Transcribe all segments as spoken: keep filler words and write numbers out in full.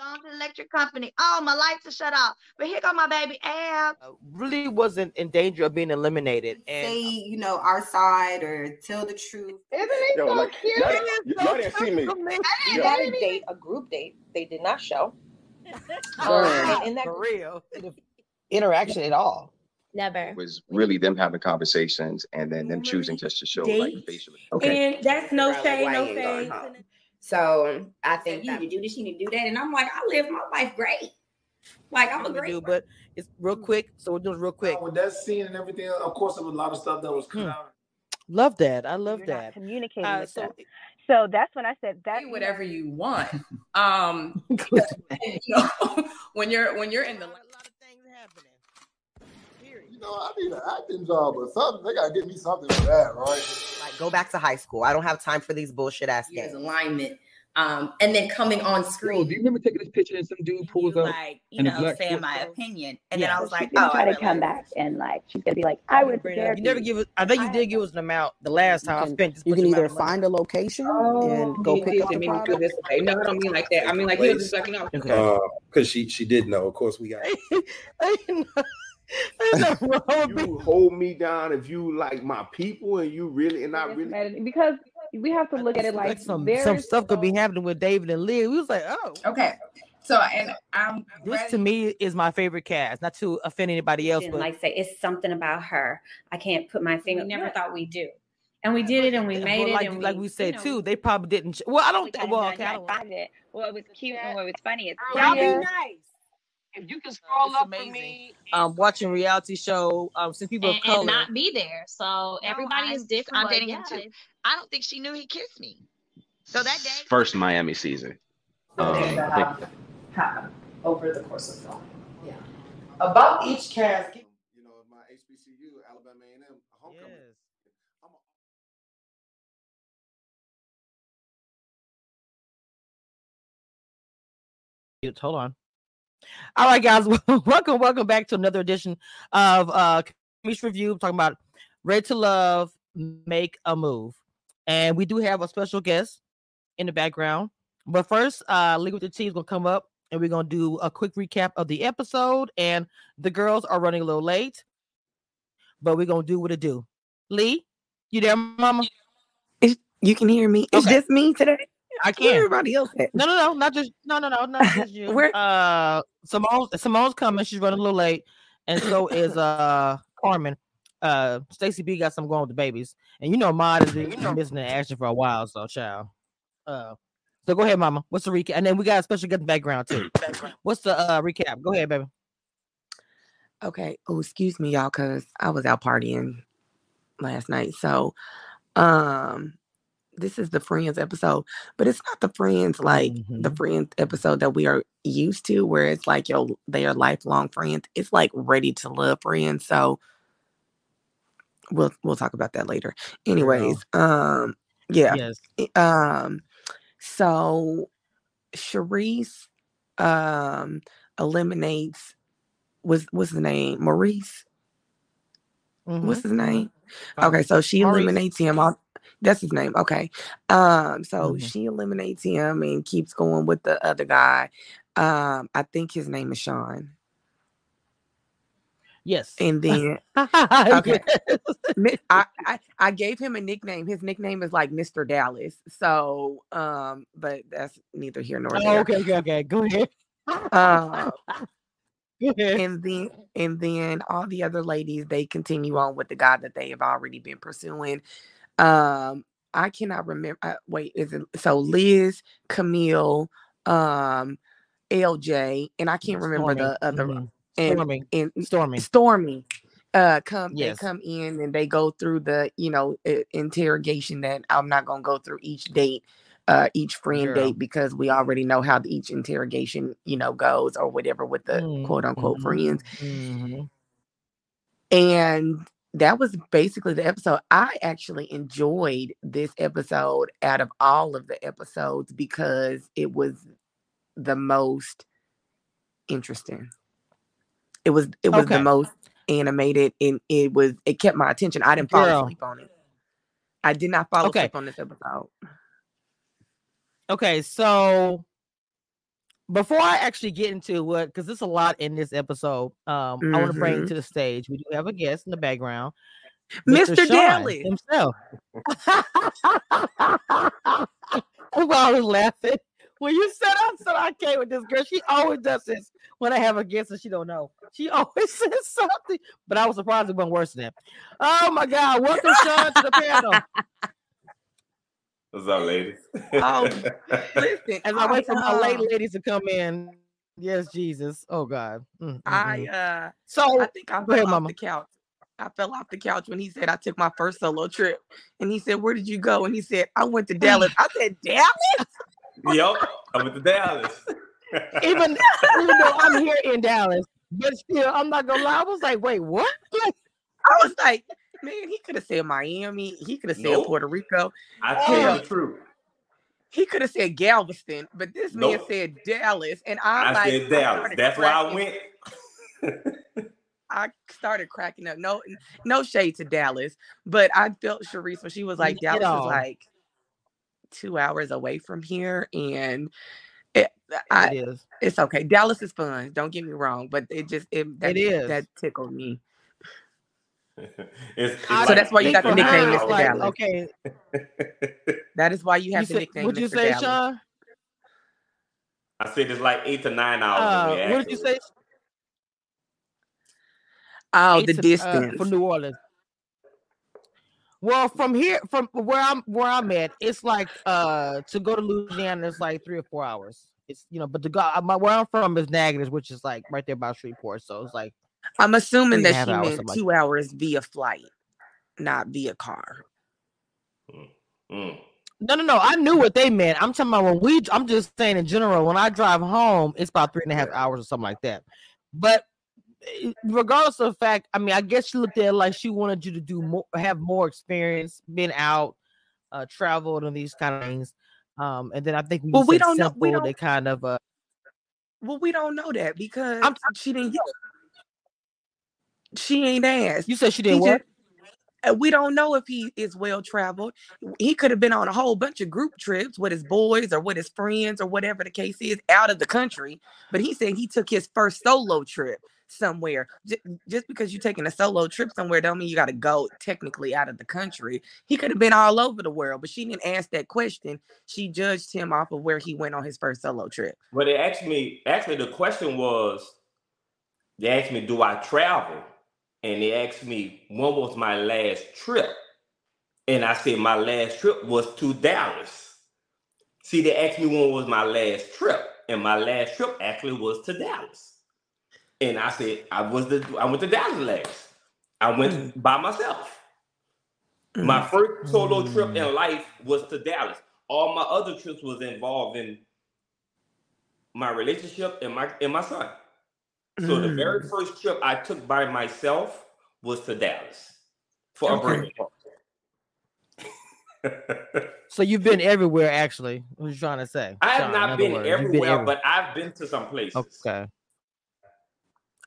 gone to the electric company. Oh, my lights are shut off. But here go my baby Ab. Uh, really wasn't in danger of being eliminated. And say, you know, our side or tell the truth. Isn't it Yo, so like, cute? Y'all didn't, so y'all didn't see me. They yeah. had a date, a group date. They did not show. Oh, in that for real interaction at all. Never. It was really them having conversations and then them choosing just to show date? Like facially. Okay. And that's no shade, no shade. So I think you need to do this, you need to do that. And I'm like, I live my life great. Like I'm a great do, but it's real quick. So we're doing real quick. Oh, with that scene and everything, of course there was a lot of stuff that was cut hmm. out. Love that. I love You're that. Communicating uh, with so, them. So that's when I said that whatever you want. Um because, you know, when you're when you're in the a lot of things happening. You know, I need an acting job or something. They gotta get me something for that, right? Like, go back to high school. I don't have time for these bullshit ass games. Alignment, um, and then coming on screen. Do you remember taking this picture and some dude pulls up, like, you know, saying my opinion, and yeah. then I was like, oh, try to come back and like she's gonna be like, I would. You never give us. I think you did give us an amount the last time I spent. You can either find a location and go pick up the product. No, I don't mean like that. I mean like you just like no, because she she did know. Of course, we got. You hold me down if you like my people and you really and not really because we have to look at it like, like some, some stuff could be happening with David and Liz. We was like, oh, okay. So and I'm this ready. To me is my favorite cast. Not to offend anybody else, but like say it's something about her. I can't put my finger. We never yeah. thought we do, and we did it and we made well, like, it. And like we, we said you know, too, they probably didn't. Sh- well, I don't. We well, okay, I don't find it. Well, it was cute and what was funny. It's y'all be nice. If you can scroll uh, up for me, um, watching reality show, um, since people and, of color and not be there, so no, everybody is different. I'm dating him too. I don't think she knew he kissed me. So that day, first Miami season, um, I think happened over the course of film. Yeah, about each cast. You know, my H B C U, Alabama A and M, homecoming. Yes. I'm a- Hold on. All right, guys, welcome, welcome back to another edition of uh, Camille's Review. I'm talking about Ready to Love, Make a Move. And we do have a special guest in the background. But first, uh, League with the T is going to come up, and we're going to do a quick recap of the episode. And the girls are running a little late, but we're going to do what it do. Lee, you there, mama? It's, you can hear me. Okay. It's just me today. I can't. Everybody else. At? No, no, no, not just no, no, no, not just you. Where? Uh, Simone, Simone's coming. She's running a little late, and so is uh Carmen. Uh, Stacey B got some going with the babies, and you know, Mod has been missing in action for a while, so child. Uh, so go ahead, Mama. What's the recap? And then we got a special guest background too. What's the uh recap? Go ahead, baby. Okay. Oh, excuse me, y'all, because I was out partying last night. So, um. This is the Friends episode, but it's not the Friends like mm-hmm. the Friends episode that we are used to, where it's like your they are lifelong friends. It's like Ready to Love Friends. So we'll we'll talk about that later. Anyways, um, yeah, yes. um, so Charisse um eliminates was what's the name Maurice? Mm-hmm. What's his name? Okay, so she Maurice. eliminates him. All, That's his name. Okay. Um, so mm-hmm. she eliminates him and keeps going with the other guy. Um, I think his name is Sean. Yes. And then okay. yes. I, I, I gave him a nickname. His nickname is like Mister Dallas. So um, but that's neither here nor there. Oh, okay, okay, okay. Go ahead. Um And then and then all the other ladies, they continue on with the guy that they have already been pursuing. Um, I cannot remember. Uh, wait, is it so? Liz, Camille, um, L J, and I can't remember Stormy. the other. Mm-hmm. And, Stormy. and Stormy, Stormy, uh, come yes. they come in and they go through the you know uh, interrogation that I'm not gonna go through each date, uh, each friend Girl. date because we already know how each interrogation you know goes or whatever with the mm-hmm. quote unquote friends, mm-hmm. and. That was basically the episode. I actually enjoyed this episode out of all of the episodes because it was the most interesting. It was it was okay. the most animated, and it was it kept my attention. I didn't fall Girl. asleep on it. I did not fall okay. asleep on this episode. Okay, so before I actually get into what, because there's a lot in this episode, um, mm-hmm. I want to bring to the stage. We do have a guest in the background, Mister Sean Daly himself. I was laughing when you said I said I came with this girl. She always does this when I have a guest and she don't know. She always says something, but I was surprised it wasn't worse than that. Oh my God! Welcome, Sean, to the panel. What's up, ladies? Oh, listen, as I, I wait for my late ladies to come in. Yes, Jesus. Oh God. Mm-hmm. I uh. So I think I fell ahead, off Mama. the couch. I fell off the couch when he said I took my first solo trip, and he said, "Where did you go?" And he said, "I went to Dallas." I said, "Dallas." Yep, I went to Dallas. even, even though I'm here in Dallas, but still, I'm not gonna lie. I was like, "Wait, what?" I was like, "Man, he could have said Miami. He could have said nope. Puerto Rico." I tell you the truth. He could have said Galveston, but this nope. man said Dallas, and I'm I like, said Dallas. I That's cracking. Where I went. I started cracking up. No, no shade to Dallas, but I felt Charisse when she was like, "Dallas is like two hours away from here," and it, I, it is. It's okay. Dallas is fun. Don't get me wrong, but it just it that, it is. that tickled me. it's, it's so like, that's why you got the nickname Mister Like, Dallas. Okay, that is why you have you the say, nickname. Would you Mister say, Dallas. Sean? I said it's like eight to nine hours. Uh, what did you say? Oh, the to, distance uh, from New Orleans. Well, from here, from where I'm, where I'm at, it's like uh to go to Louisiana, it's like three or four hours. It's you know, but the guy my, where I'm from is Natchez, which is like right there by Shreveport. So it's like I'm assuming that she meant two like hours via flight, not via car. Mm-hmm. No, no, no. I knew what they meant. I'm talking about when we. I'm just saying in general. When I drive home, it's about three and a half hours or something like that. But regardless of the fact, I mean, I guess she looked at it like she wanted you to do more, have more experience, been out, uh, traveled, and these kind of things. Um, and then I think we, well, we don't simple, know. We don't, they kind of. Uh, well, we don't know that because I'm, she didn't. She ain't asked. You said she didn't what? We don't know if he is well traveled. He could have been on a whole bunch of group trips with his boys or with his friends or whatever the case is out of the country. But he said he took his first solo trip somewhere. Just because you're taking a solo trip somewhere don't mean you got to go technically out of the country. He could have been all over the world, but she didn't ask that question. She judged him off of where he went on his first solo trip. But it actually, actually the question was, they asked me, do I travel? And they asked me, when was my last trip? And I said, my last trip was to Dallas. See, they asked me when was my last trip. And my last trip actually was to Dallas. And I said, I was the I went to Dallas last. I went mm. by myself. Mm. My first solo mm. trip in life was to Dallas. All my other trips was involved in my relationship and my and my son. So the very first trip I took by myself was to Dallas for okay. a break. So you've been everywhere, actually. What are you trying to say? I have Sean, not been everywhere, been everywhere, but I've been to some places. Okay.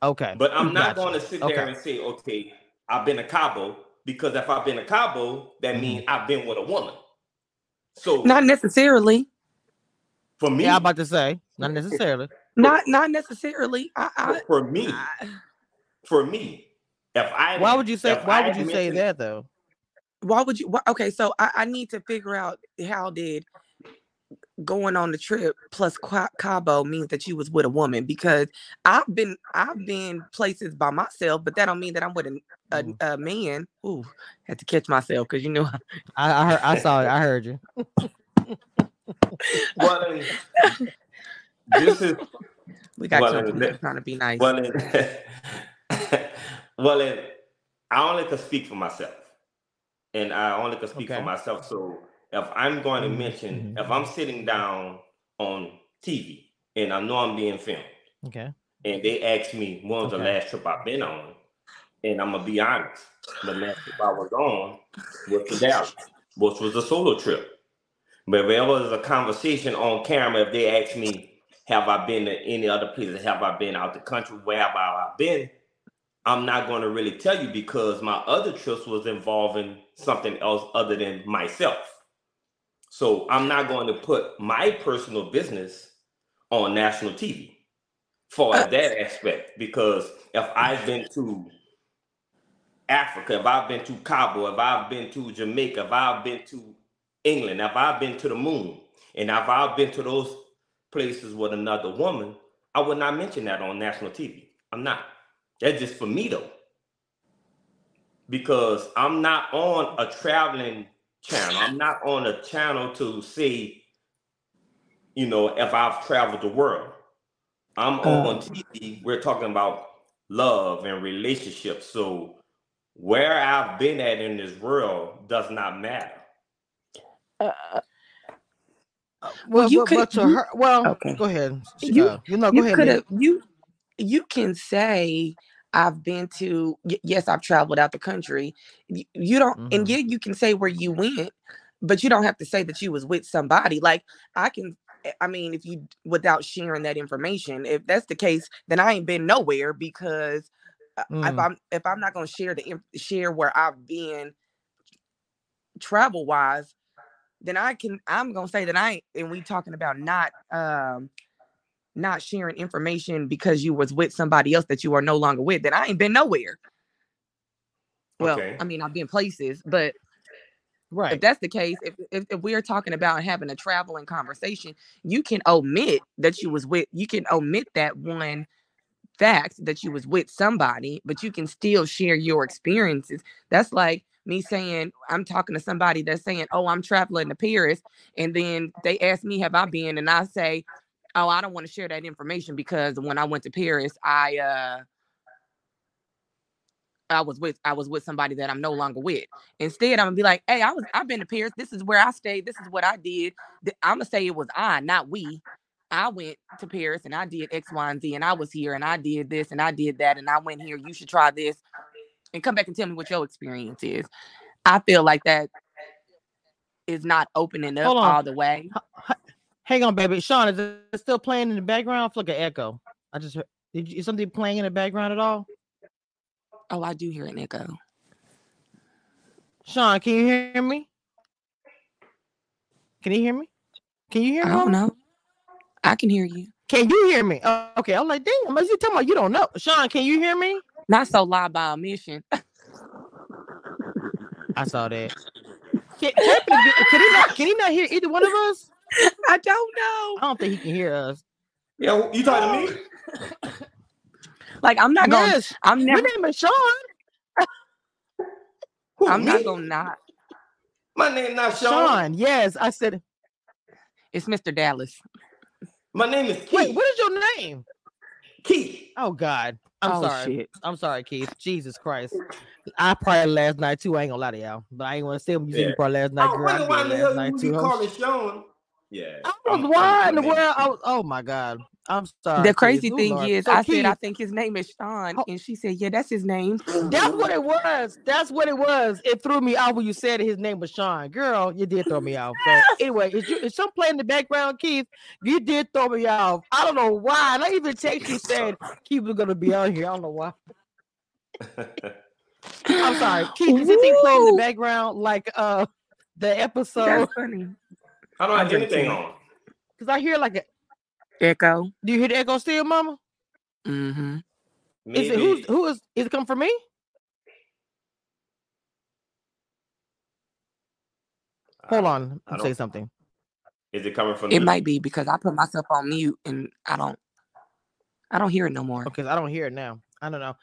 Okay. But I'm not gotcha. going to sit there okay. and say, okay, I've been to Cabo, because if I've been to Cabo, that means I've been with a woman. So not necessarily. For me, yeah, I'm about to say not necessarily. Not not necessarily. I, I, for me, I, for me, if I why would you say why I would you say that though? Why would you? Why, okay, so I, I need to figure out how did going on the trip plus Cabo means that you was with a woman, because I've been I've been places by myself, but that don't mean that I'm with a a, a man. Ooh, had to catch myself because you know I I, heard, I saw it. I heard you. Well. This is we got well, children trying to be nice. Well, and, well and I only can speak for myself, and I only can speak okay. for myself. So if I'm going to mention, mm-hmm. if I'm sitting down on T V and I know I'm being filmed, okay, and they ask me when was okay. the last trip I've been on, and I'm gonna be honest, the last trip I was on was to Dallas, which was a solo trip. But there was a conversation on camera. If they ask me, have I been to any other places? Have I been out the country? Where have I been? I'm not going to really tell you because my other trips was involving something else other than myself. So I'm not going to put my personal business on national T V for uh, that aspect. Because if I've been to Africa, if I've been to Cabo, if I've been to Jamaica, if I've been to England, if I've been to the moon, and if I've been to those places with another woman, I would not mention that on national T V. I'm not. That's just for me though. Because I'm not on a traveling channel. I'm not on a channel to see, you know, if I've traveled the world. I'm um, on T V. We're talking about love and relationships. So where I've been at in this world does not matter. Uh, well, you well, could. Well, to her, well okay. Go ahead. You, uh, you know, go you ahead. You you can say I've been to. Yes, I've traveled out the country. You, you don't, mm-hmm. and yeah, you can say where you went, but you don't have to say that you was with somebody. Like I can. I mean, if you without sharing that information, if that's the case, then I ain't been nowhere because mm. if I'm if I'm not gonna share the share where I've been travel wise, then I can I'm gonna say that I ain't. And we talking about not um not sharing information because you was with somebody else that you are no longer with. Then I ain't been nowhere. Well, okay. I mean, I've been places, but. Right. If that's the case, if, if if we are talking about having a traveling conversation, you can omit that you was with, you can omit that one fact that you was with somebody, but you can still share your experiences. That's like me saying, I'm talking to somebody that's saying, oh, I'm traveling to Paris. And then they ask me, have I been? And I say, oh, I don't want to share that information because when I went to Paris, I, uh, I was with I was with somebody that I'm no longer with. Instead, I'm gonna be like, hey, I was I've been to Paris. This is where I stayed. This is what I did. I'm gonna say it was I, not we. I went to Paris and I did X, Y, and Z, and I was here and I did this and I did that and I went here. You should try this, and come back and tell me what your experience is. I feel like that is not opening up all the way. Hang on, baby. Sean, is it still playing in the background? Look at echo. I just heard, is something playing in the background at all? Oh, I do hear an echo. Sean, can you hear me? Can you hear me? Can you hear me? I don't know. I can hear you. Can you hear me? Oh, okay. I'm like, dang, I'm just talking about you don't know. Sean, can you hear me? Not so loud by omission. I saw that. Can, can, can, he not, can he not hear either one of us? I don't know. I don't think he can hear us. Yeah, you talking to me? Like I'm not gonna. Yes. I'm never. My name is Sean. Who, I'm me? Not gonna not. My name not Sean. Sean. Yes, I said. It's Mister Dallas. My name is Keith. Wait, what is your name? Keith. Oh God, I'm oh, sorry. Shit. I'm sorry, Keith. Jesus Christ, I probably last night too. I ain't gonna lie to y'all, but I ain't gonna say you yeah. probably last night. I wonder why the hell you be calling Sean. Yeah. I was why in the world? I was, oh my God. I'm sorry. The crazy Ooh, thing Lord. Is, so I Keith, said, I think his name is Sean, and she said, yeah, that's his name. That's what it was. That's what it was. It threw me out when you said his name was Sean. Girl, you did throw me off. But anyway, is, you, is some play in the background, Keith? You did throw me off. I don't know why. And I even text you saying Keith was gonna be on here. I don't know why. I'm sorry, Keith. Is anything playing in the background like uh the episode? That's funny. I don't have anything on because I hear like a. Echo. Do you hear the echo still, Mama? Mm-hmm. Maybe. Is it who's who is is it coming from me? I, Hold on, I'll say something. Is it coming from it me? Might be because I put myself on mute and I don't I don't hear it no more. Because I don't hear it now. I don't know.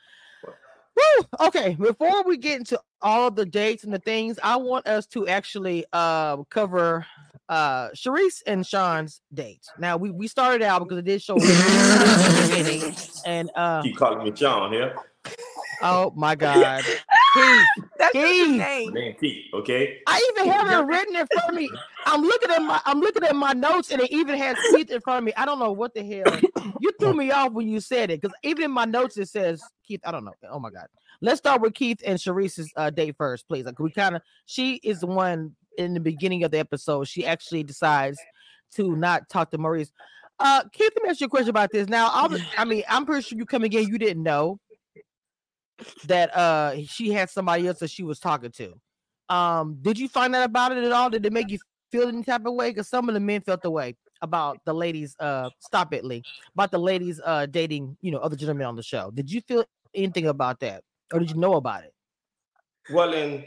Woo! Okay, before we get into all of the dates and the things, I want us to actually uh, cover uh, Charisse and Sean's dates. Now, we, we started out because it did show and uh, keep calling me John here. Yeah? Oh my God, Keith, that's Keith. Man, Keith, okay. I even have it written in front of me. I'm looking at my I'm looking at my notes, and it even has Keith in front of me. I don't know what the hell. You threw me off when you said it because even in my notes it says Keith. I don't know. Oh my God. Let's start with Keith and Charisse's uh, date first, please. Like we kind of, she is the one in the beginning of the episode. She actually decides to not talk to Maurice. Uh, Keith, let me ask you a question about this. Now, I'll, I mean, I'm pretty sure you coming in, you didn't know that uh, she had somebody else that she was talking to. Um, did you find out about it at all? Did it make you feel any type of way? Because some of the men felt the way. about the ladies, uh, stop it, Lee, about the ladies uh, dating, you know, other gentlemen on the show. Did you feel anything about that, or did you know about it? Well, and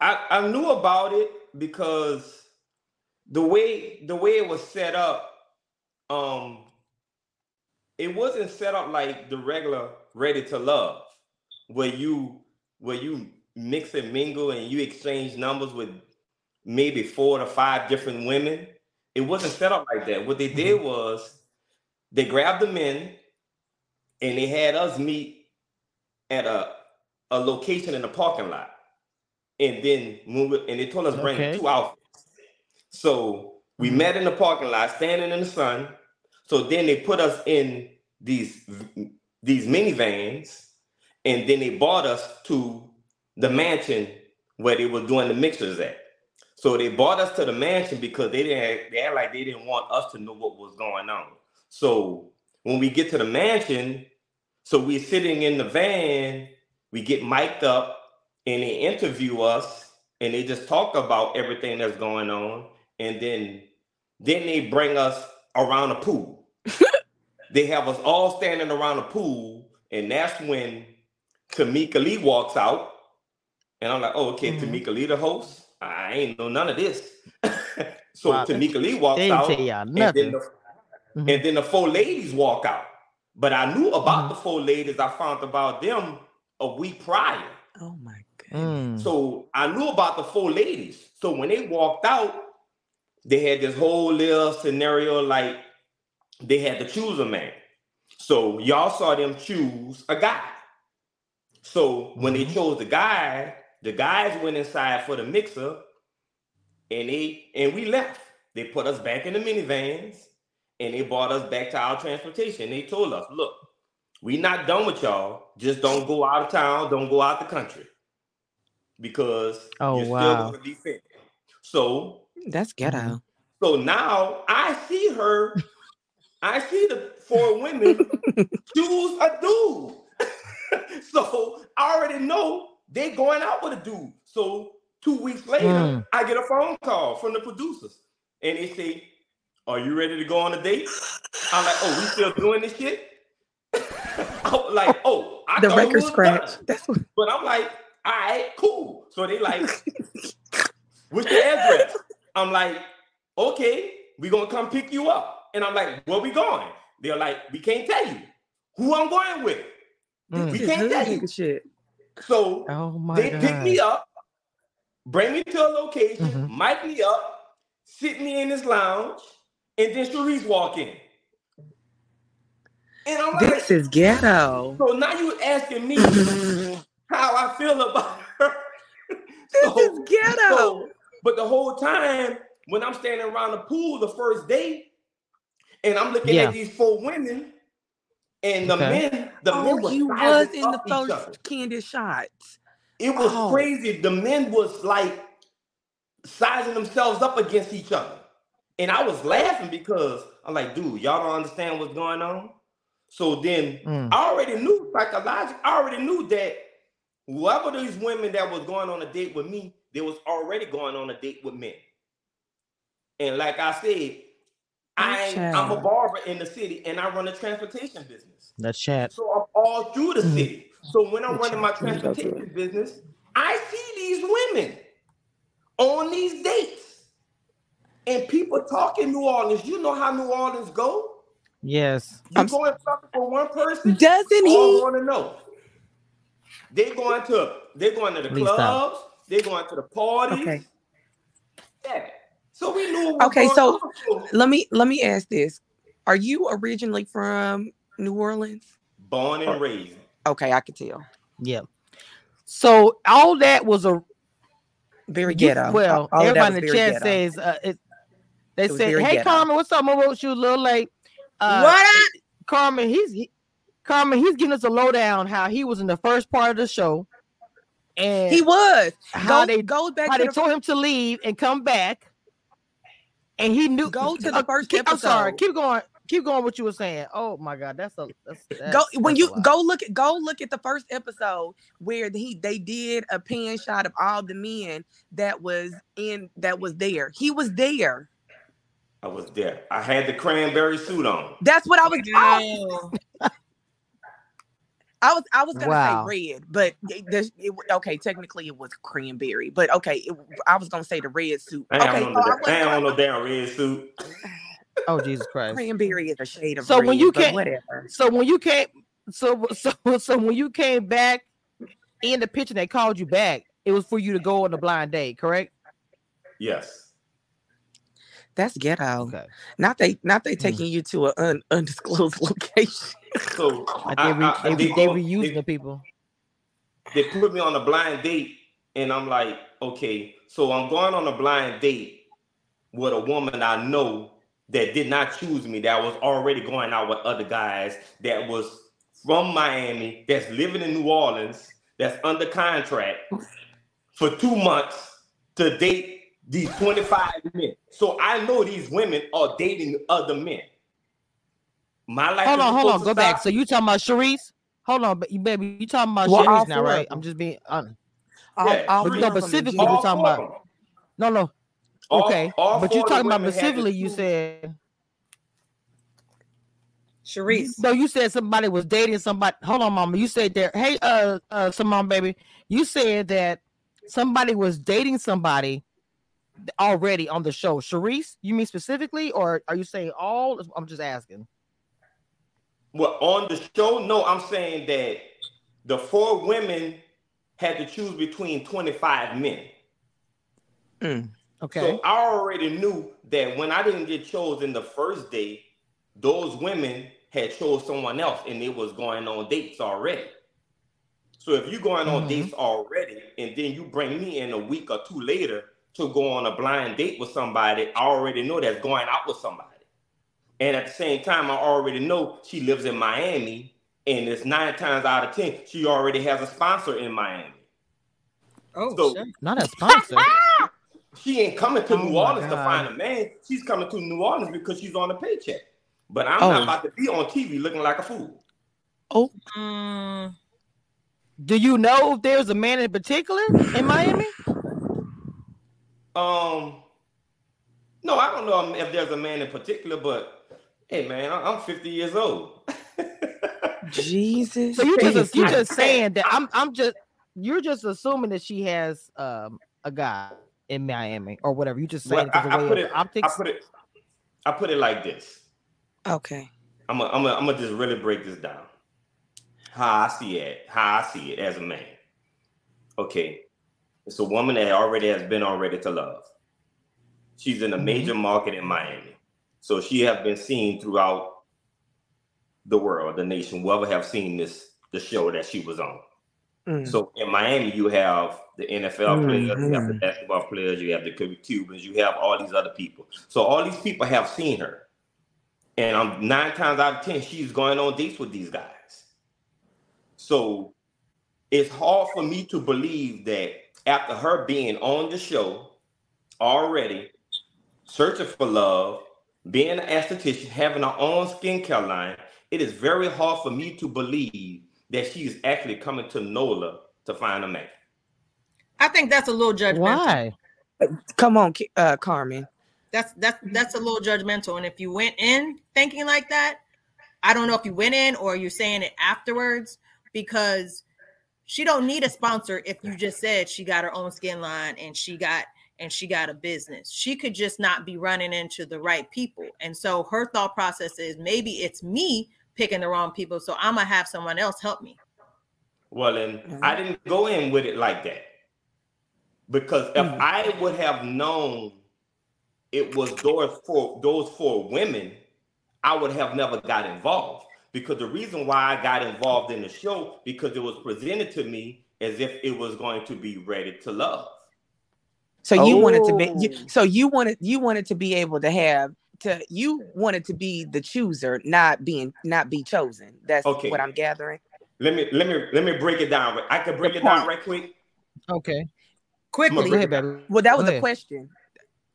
I, I knew about it because the way the way it was set up, um, it wasn't set up like the regular Ready to Love, where you where you mix and mingle and you exchange numbers with maybe four to five different women. It wasn't set up like that. What they did was they grabbed the men and they had us meet at a, a location in the parking lot, and then move it. And they told us bring okay. two outfits. So we mm-hmm. met in the parking lot, standing in the sun. So then they put us in these these minivans, and then they brought us to the mansion where they were doing the mixers at. So they brought us to the mansion because they didn't, they act like they didn't want us to know what was going on. So when we get to the mansion, so we're sitting in the van, we get mic'd up and they interview us and they just talk about everything that's going on. And then, then they bring us around the pool. They have us all standing around the pool, and that's when Tamika Lee walks out. And I'm like, oh, okay, mm-hmm. Tamika Lee the host? I ain't know none of this. So wow, Tamika Lee walks out, and then, the, mm-hmm. and then the four ladies walk out. But I knew about mm-hmm. the four ladies. I found about them a week prior. Oh my goodness. Mm. So I knew about the four ladies. So when they walked out, they had this whole little scenario, like they had to choose a man. So y'all saw them choose a guy. So mm-hmm. when they chose the guy, the guys went inside for the mixer, and they and we left. They put us back in the minivans, and they brought us back to our transportation. They told us, look, we not done with y'all. Just don't go out of town. Don't go out the country, because oh, you're wow. still going to be fit. So that's ghetto. So now I see her. I see the four women choose a dude. So I already know they going out with a dude. So two weeks later, mm. I get a phone call from the producers. And they say, are you ready to go on a date? I'm like, oh, we still doing this shit? I was like, oh, I the thought record it was scratch. That's what... But I'm like, all right, cool. So they like, what's your address? I'm like, okay, we're going to come pick you up. And I'm like, where we going? They're like, we can't tell you. Who I'm going with? Mm. We can't tell you. Shit. So oh my they God. Pick me up, bring me to a location, mm-hmm. mic me up, sit me in this lounge, and then Charisse walk in. And I'm like, this is ghetto. So now you asking me how I feel about her. This so, is ghetto. So, but the whole time when I'm standing around the pool the first day, and I'm looking yeah. at these four women. And the okay. men, the oh, men he was in the first candy shots. It was oh. crazy. The men was like sizing themselves up against each other. And I was laughing because I'm like, dude, y'all don't understand what's going on. So then mm. I already knew psychologically, I already knew that whoever these women that was going on a date with me, they was already going on a date with men. And like I said, I, I'm a barber in the city, and I run a transportation business. That's chat. So I'm all through the city. So when I'm running my transportation business, I see these women on these dates, and people talk in New Orleans. You know how New Orleans go? Yes. You going fucking for one person? Doesn't he? All want to know. They going to they going to the Please clubs. Stop. They going to the parties. Okay. Yeah. So we knew. Okay, so on. let me let me ask this: are you originally from New Orleans? Born and raised. Okay, I can tell. Yeah. So all that was a very ghetto. Well, all everybody in the chat says uh, it, they it said, "Hey, ghetto. Carmen, what's up? I wrote you a little late." Uh, what? Carmen, he's he, Carmen. He's giving us a lowdown how he was in the first part of the show, and he was how go, they go back. How to they the told first. him to leave and come back. And he knew. Go to the first uh, keep, episode. I'm sorry. Keep going. Keep going. What you were saying. Oh my God, that's a. That's, that's, go when that's you go look at go look at the first episode where he they did a pan shot of all the men that was in that was there. He was there. I was there. I had the cranberry suit on. That's what I was. Wow. I was I was gonna wow. say red, but it, it, okay, technically it was cranberry, but okay, it, I was gonna say the red suit. I okay, ain't oh, I ain't on no damn red suit. Oh Jesus Christ! Cranberry is a shade of so red. When you came, whatever. So when you came, so so so when you came back in the picture, they called you back. It was for you to go on the blind date, correct? Yes. That's ghetto. Okay. Not they, not they taking mm. you to an un, undisclosed location. So I, I, I, they, I, they, they reused they, the people. They put me on a blind date, and I'm like, okay, so I'm going on a blind date with a woman I know that did not choose me, that was already going out with other guys, that was from Miami, that's living in New Orleans, that's under contract for two months to date these twenty-five men. So I know these women are dating other men. My life. Hold on, hold on, go back. So you talking about Charisse? Hold on, baby, you talking about well, Charisse now, right? I'm just being honest. Yeah, all, all but, no, specifically, you talking about? No, no. All, okay, all but you talking about specifically? You said Charisse. No, you said somebody was dating somebody. Hold on, mama. You said there. Hey, uh, uh, Simone, baby. You said that somebody was dating somebody already on the show. Charisse, you mean specifically, or are you saying all? I'm just asking. Well, on the show, no, I'm saying that the four women had to choose between twenty-five men. Mm, okay. So I already knew that when I didn't get chosen the first day, those women had chose someone else, and it was going on dates already. So if you're going on mm-hmm. dates already, and then you bring me in a week or two later to go on a blind date with somebody, I already know that's going out with somebody. And at the same time, I already know she lives in Miami, and it's nine times out of ten, she already has a sponsor in Miami. Oh, so, shit. Not a sponsor. She ain't coming to oh New Orleans God. to find a man. She's coming to New Orleans because she's on a paycheck. But I'm oh. not about to be on T V looking like a fool. Oh. Um, do you know if there's a man in particular in Miami? Um, no, I don't know if there's a man in particular, but hey, man, I'm fifty years old. Jesus, so you just you just saying that I'm I'm just you're just assuming that she has um a guy in Miami or whatever. You just saying well, I, I put it optics. I put it I put it like this. Okay, I'm a, I'm a, I'm gonna just really break this down. How I see it, how I see it as a man. Okay. It's a woman that already has been on Ready to Love. She's in a major market in Miami. So she has been seen throughout the world, the nation, whoever have seen this, the show that she was on. Mm. So in Miami, you have the N F L mm-hmm. players, you have the basketball players, you have the Cubans, you have all these other people. So all these people have seen her. And I'm nine times out of ten, she's going on dates with these guys. So it's hard for me to believe that after her being on the show already, searching for love, being an esthetician, having her own skincare line, it is very hard for me to believe that she's actually coming to NOLA to find a man. I think that's a little judgmental. Why? Come on, uh, Carmen. That's that's that's a little judgmental. And if you went in thinking like that, I don't know if you went in or you're saying it afterwards, because she don't need a sponsor if you just said she got her own skin line and she got and she got a business. She could just not be running into the right people. And so her thought process is maybe it's me picking the wrong people, so I'm gonna have someone else help me. Well, and mm-hmm. I didn't go in with it like that, because if mm-hmm. I would have known it was those four, those four women, I would have never got involved. Because the reason why I got involved in the show, because it was presented to me as if it was going to be Ready to Love. So oh. you wanted to be, you, so you wanted, you wanted to be able to have to, you wanted to be the chooser, not being, not be chosen. That's okay. What I'm gathering. Let me, let me, let me break it down. I can break the it point. down right quick. Okay. Quickly. Go ahead, baby. Well, that was a question.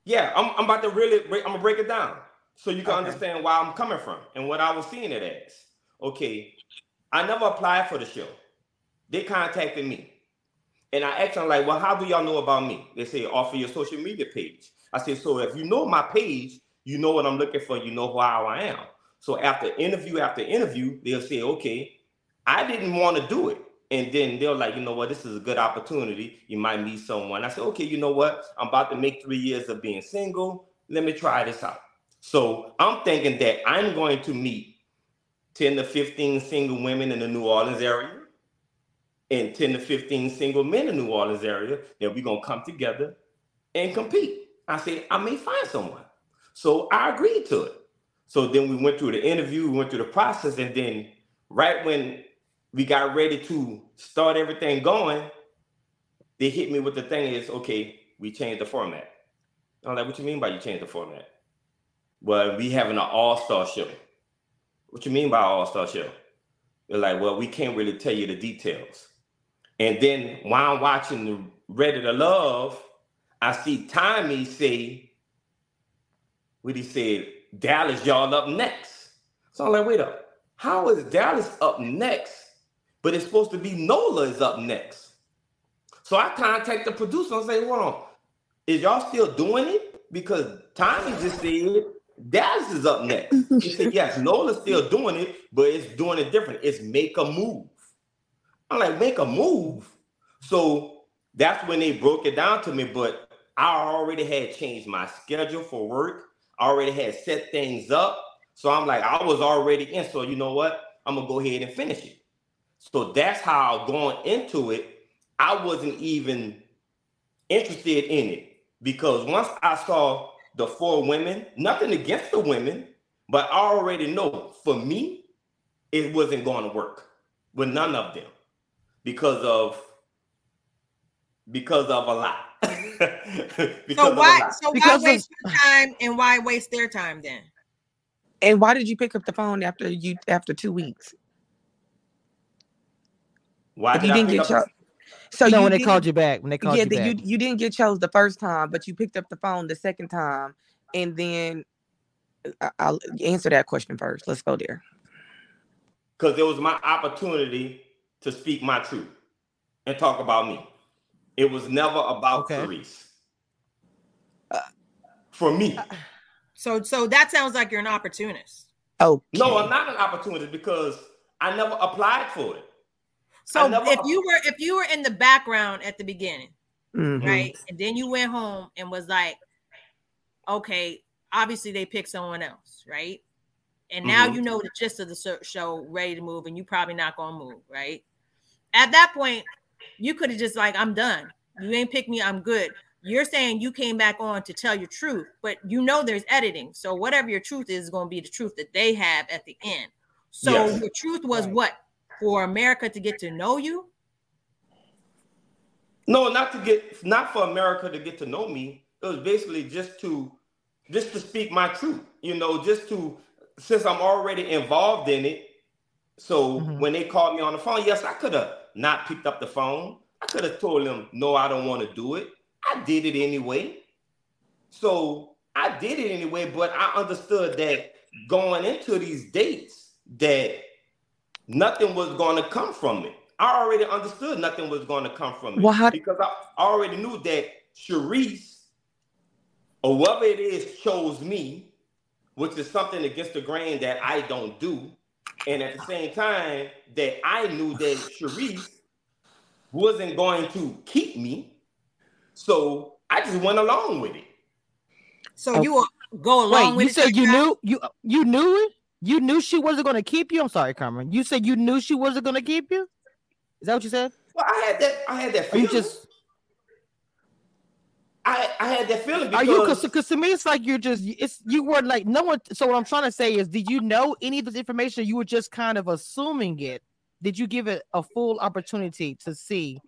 Yeah. I'm, I'm about to really, I'm going to break it down so you can okay. understand where I'm coming from and what I was seeing it as. Okay, I never applied for the show. They contacted me. And I asked them, like, well, how do y'all know about me? They say, off of your social media page. I said, so if you know my page, you know what I'm looking for, you know how I am. So after interview after interview, they'll say, okay, I didn't want to do it. And then they're like, you know what, this is a good opportunity. You might meet someone. I said, okay, you know what? I'm about to make three years of being single. Let me try this out. So I'm thinking that I'm going to meet ten to fifteen single women in the New Orleans area and ten to fifteen single men in the New Orleans area. Then we're going to come together and compete. I said, I may find someone. So I agreed to it. So then we went through the interview, we went through the process. And then right when we got ready to start everything going, they hit me with the thing is, okay, we changed the format. I'm like, what you mean by you changed the format? Well, we having an all-star show. What you mean by all-star show? They're like, well, we can't really tell you the details. And then while I'm watching the Ready to Love, I see Tommy say, what he said, Dallas, y'all up next. So I'm like, wait up. How is Dallas up next? But it's supposed to be Nola is up next. So I contact the producer and say, hold on, is y'all still doing it? Because Tommy just said Dallas is up next. He said, yes, Nola's still doing it, but it's doing it different. It's Make a Move. I'm like, Make a Move? So that's when they broke it down to me, but I already had changed my schedule for work. I already had set things up. So I'm like, I was already in. So you know what? I'm going to go ahead and finish it. So that's how going into it, I wasn't even interested in it. Because once I saw the four women, nothing against the women, but I already know for me, it wasn't going to work with none of them because of because of a lot. So why so why waste your time and why waste their time then? And why did you pick up the phone after you after two weeks? Why if did you didn't get chose? So no, you when they called you back, when they called yeah, you the, back, you you didn't get chose the first time, but you picked up the phone the second time, and then I, I'll answer that question first. Let's go there. Because it was my opportunity to speak my truth and talk about me. It was never about okay. Charisse. Uh, For me. Uh, So, so that sounds like you're an opportunist. Oh, okay. No, I'm not an opportunist because I never applied for it. So if you were, if you were in the background at the beginning, mm-hmm. right. And then you went home and was like, okay, obviously they picked someone else. Right. And now mm-hmm. you know the gist of the show, Ready to Move, and you probably not going to move. Right. At that point, you could have just like, I'm done. You ain't pick me. I'm good. You're saying you came back on to tell your truth, but you know there's editing. So whatever your truth is, is going to be the truth that they have at the end. So yes. Your truth was right. What? For America to get to know you? No, not to get, not for America to get to know me. It was basically just to, just to speak my truth. You know, just to, since I'm already involved in it. So mm-hmm. when they called me on the phone, yes, I could have not picked up the phone. I could have told them, no, I don't want to do it. I did it anyway. So I did it anyway, but I understood that going into these dates that nothing was going to come from it. I already understood nothing was going to come from it. Well, how- because I already knew that Charisse, or whoever it is, chose me, which is something against the grain that I don't do. And at the same time that I knew that Charisse wasn't going to keep me. So I just went along with it. So you will go along Wait, with you it? You said you knew you you knew it. You knew she wasn't going to keep you. I'm sorry, Carmen. You said you knew she wasn't going to keep you. Is that what you said? Well, I had that. I had that feeling. You just. I I had that feeling. Because... Are you? Because to me, it's like you're just. It's you were like no one. So what I'm trying to say is, did you know any of this information? You were just kind of assuming it. Did you give it a full opportunity to see?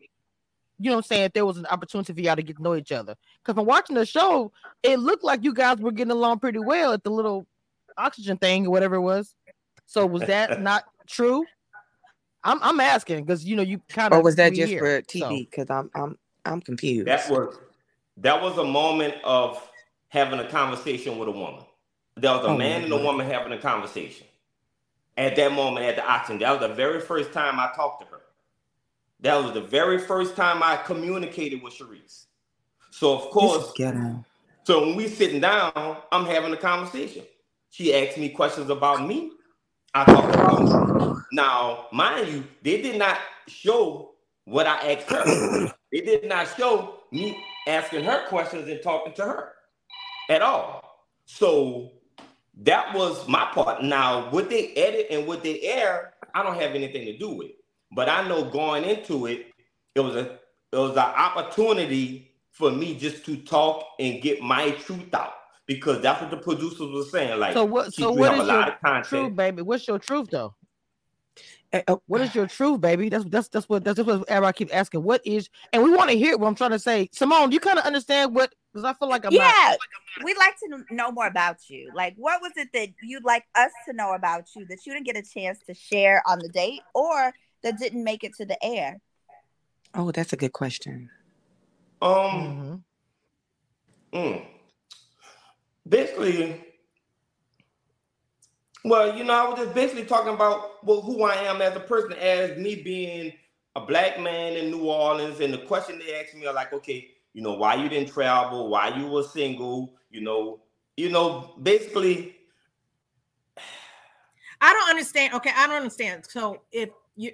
You know what I'm saying? If there was an opportunity for y'all to get to know each other. Because from watching the show, it looked like you guys were getting along pretty well at the little oxygen thing or whatever it was. So was that not true? I'm I'm asking because, you know, you kind of... Or was that just here, for T V? Because so. I'm, I'm, I'm confused. That was, that was a moment of having a conversation with a woman. There was a oh man and a woman having a conversation. At that moment at the oxygen, that was the very first time I talked to her. That was the very first time I communicated with Charisse. So, of course, So when we sitting down, I'm having a conversation. She asked me questions about me. I talked about me. Now, mind you, they did not show what I asked her. They did not show me asking her questions and talking to her at all. So that was my part. Now, what they edit and what they air, I don't have anything to do with. But I know going into it, it was a it was an opportunity for me just to talk and get my truth out, because that's what the producers were saying. Like, so what? So what is your truth, baby? What's your truth, though? What is your truth, baby? That's that's that's what that's, that's what everybody keep asking. What is? And we want to hear what I'm trying to say. Simone, you kind of understand what? Because I feel like I'm yeah. Not, I feel like I'm we'd like to know more about you. Like, what was it that you'd like us to know about you that you didn't get a chance to share on the date, or that didn't make it to the air? Oh, that's a good question. Um, mm-hmm. mm, basically, well, you know, I was just basically talking about well, who I am as a person, as me being a black man in New Orleans, and the question they asked me are like, okay, you know, why you didn't travel, why you were single, you know, you know, basically. I don't understand. Okay, I don't understand. So if you.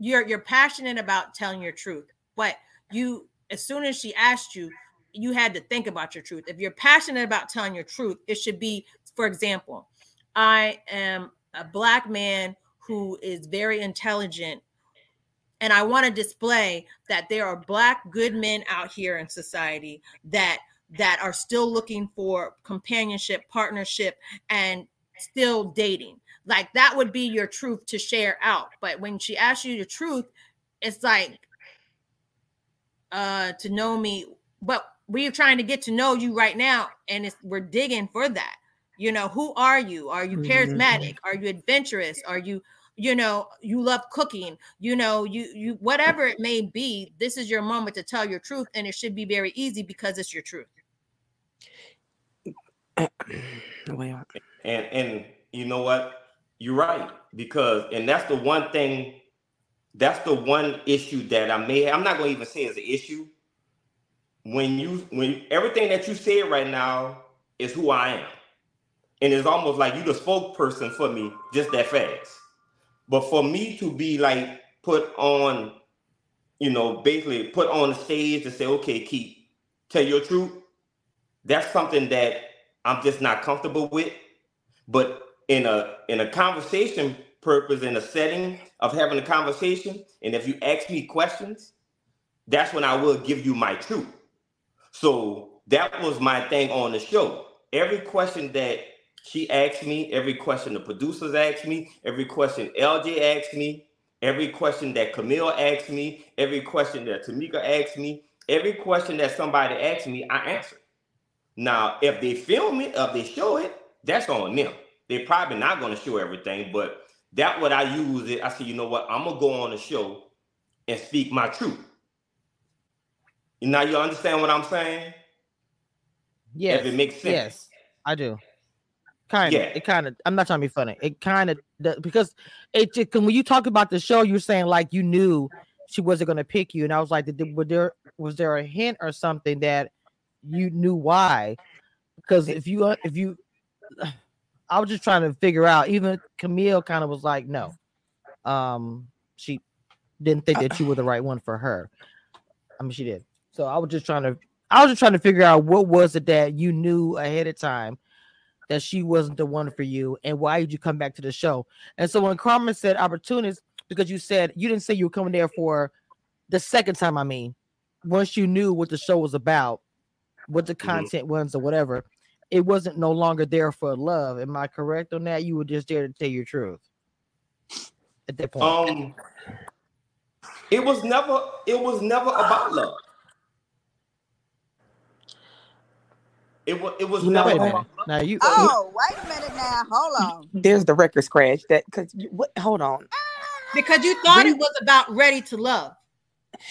You're you're passionate about telling your truth, but you, as soon as she asked you, you had to think about your truth. If you're passionate about telling your truth, it should be, for example, I am a black man who is very intelligent, and I want to display that there are black good men out here in society that that are still looking for companionship, partnership, and still dating. Like, that would be your truth to share out. But when she asks you the truth, it's like, uh, to know me. But we're trying to get to know you right now. And it's, we're digging for that. You know, who are you? Are you charismatic? Are you adventurous? Are you, you know, you love cooking? You know, you, you, whatever it may be, this is your moment to tell your truth. And it should be very easy because it's your truth. And, and you know what? You're right, because, and that's the one thing, that's the one issue that I may have. I'm not going to even say it's an issue. When you, when everything that you said right now is who I am. And it's almost like you the spokesperson for me just that fast. But for me to be like put on, you know, basically put on the stage to say, okay, Keith, tell your truth. That's something that I'm just not comfortable with. But in a in a conversation purpose, in a setting of having a conversation, and if you ask me questions, that's when I will give you my truth. So that was my thing on the show. Every question that she asked me, every question the producers asked me, every question L J asked me, every question that Camille asked me, every question that Tamika asked me, every question that somebody asked me, I answered. Now, if they film it, if they show it, that's on them. They're probably not going to show everything, but that's what I use it. I said, you know what? I'm going to go on the show and speak my truth. Now you understand what I'm saying? Yes. If it makes sense. Yes, I do. Kind of. Yeah. It kind of, I'm not trying to be funny. It kind of, because it, it when you talk about the show, you're saying like you knew she wasn't going to pick you. And I was like, did, was there, was there a hint or something that you knew why? Because if you, if you, I was just trying to figure out. Even Camille kind of was like, no. Um, she didn't think that you were the right one for her. I mean, she did. So I was just trying to, I was just trying to figure out what was it that you knew ahead of time that she wasn't the one for you, and why did you come back to the show? And so when Carmen said opportunities, because you said, you didn't say you were coming there for the second time, I mean, once you knew what the show was about, what the content mm-hmm. was or whatever, it wasn't no longer there for love. Am I correct on that? You were just there to tell your truth at that point. Um, it was never, it was never about love. It was, it was no, never about love. Now you, oh, you, wait a minute now. Hold on. There's the record scratch that, because what, hold on. Because you thought Re- it was about Ready to Love.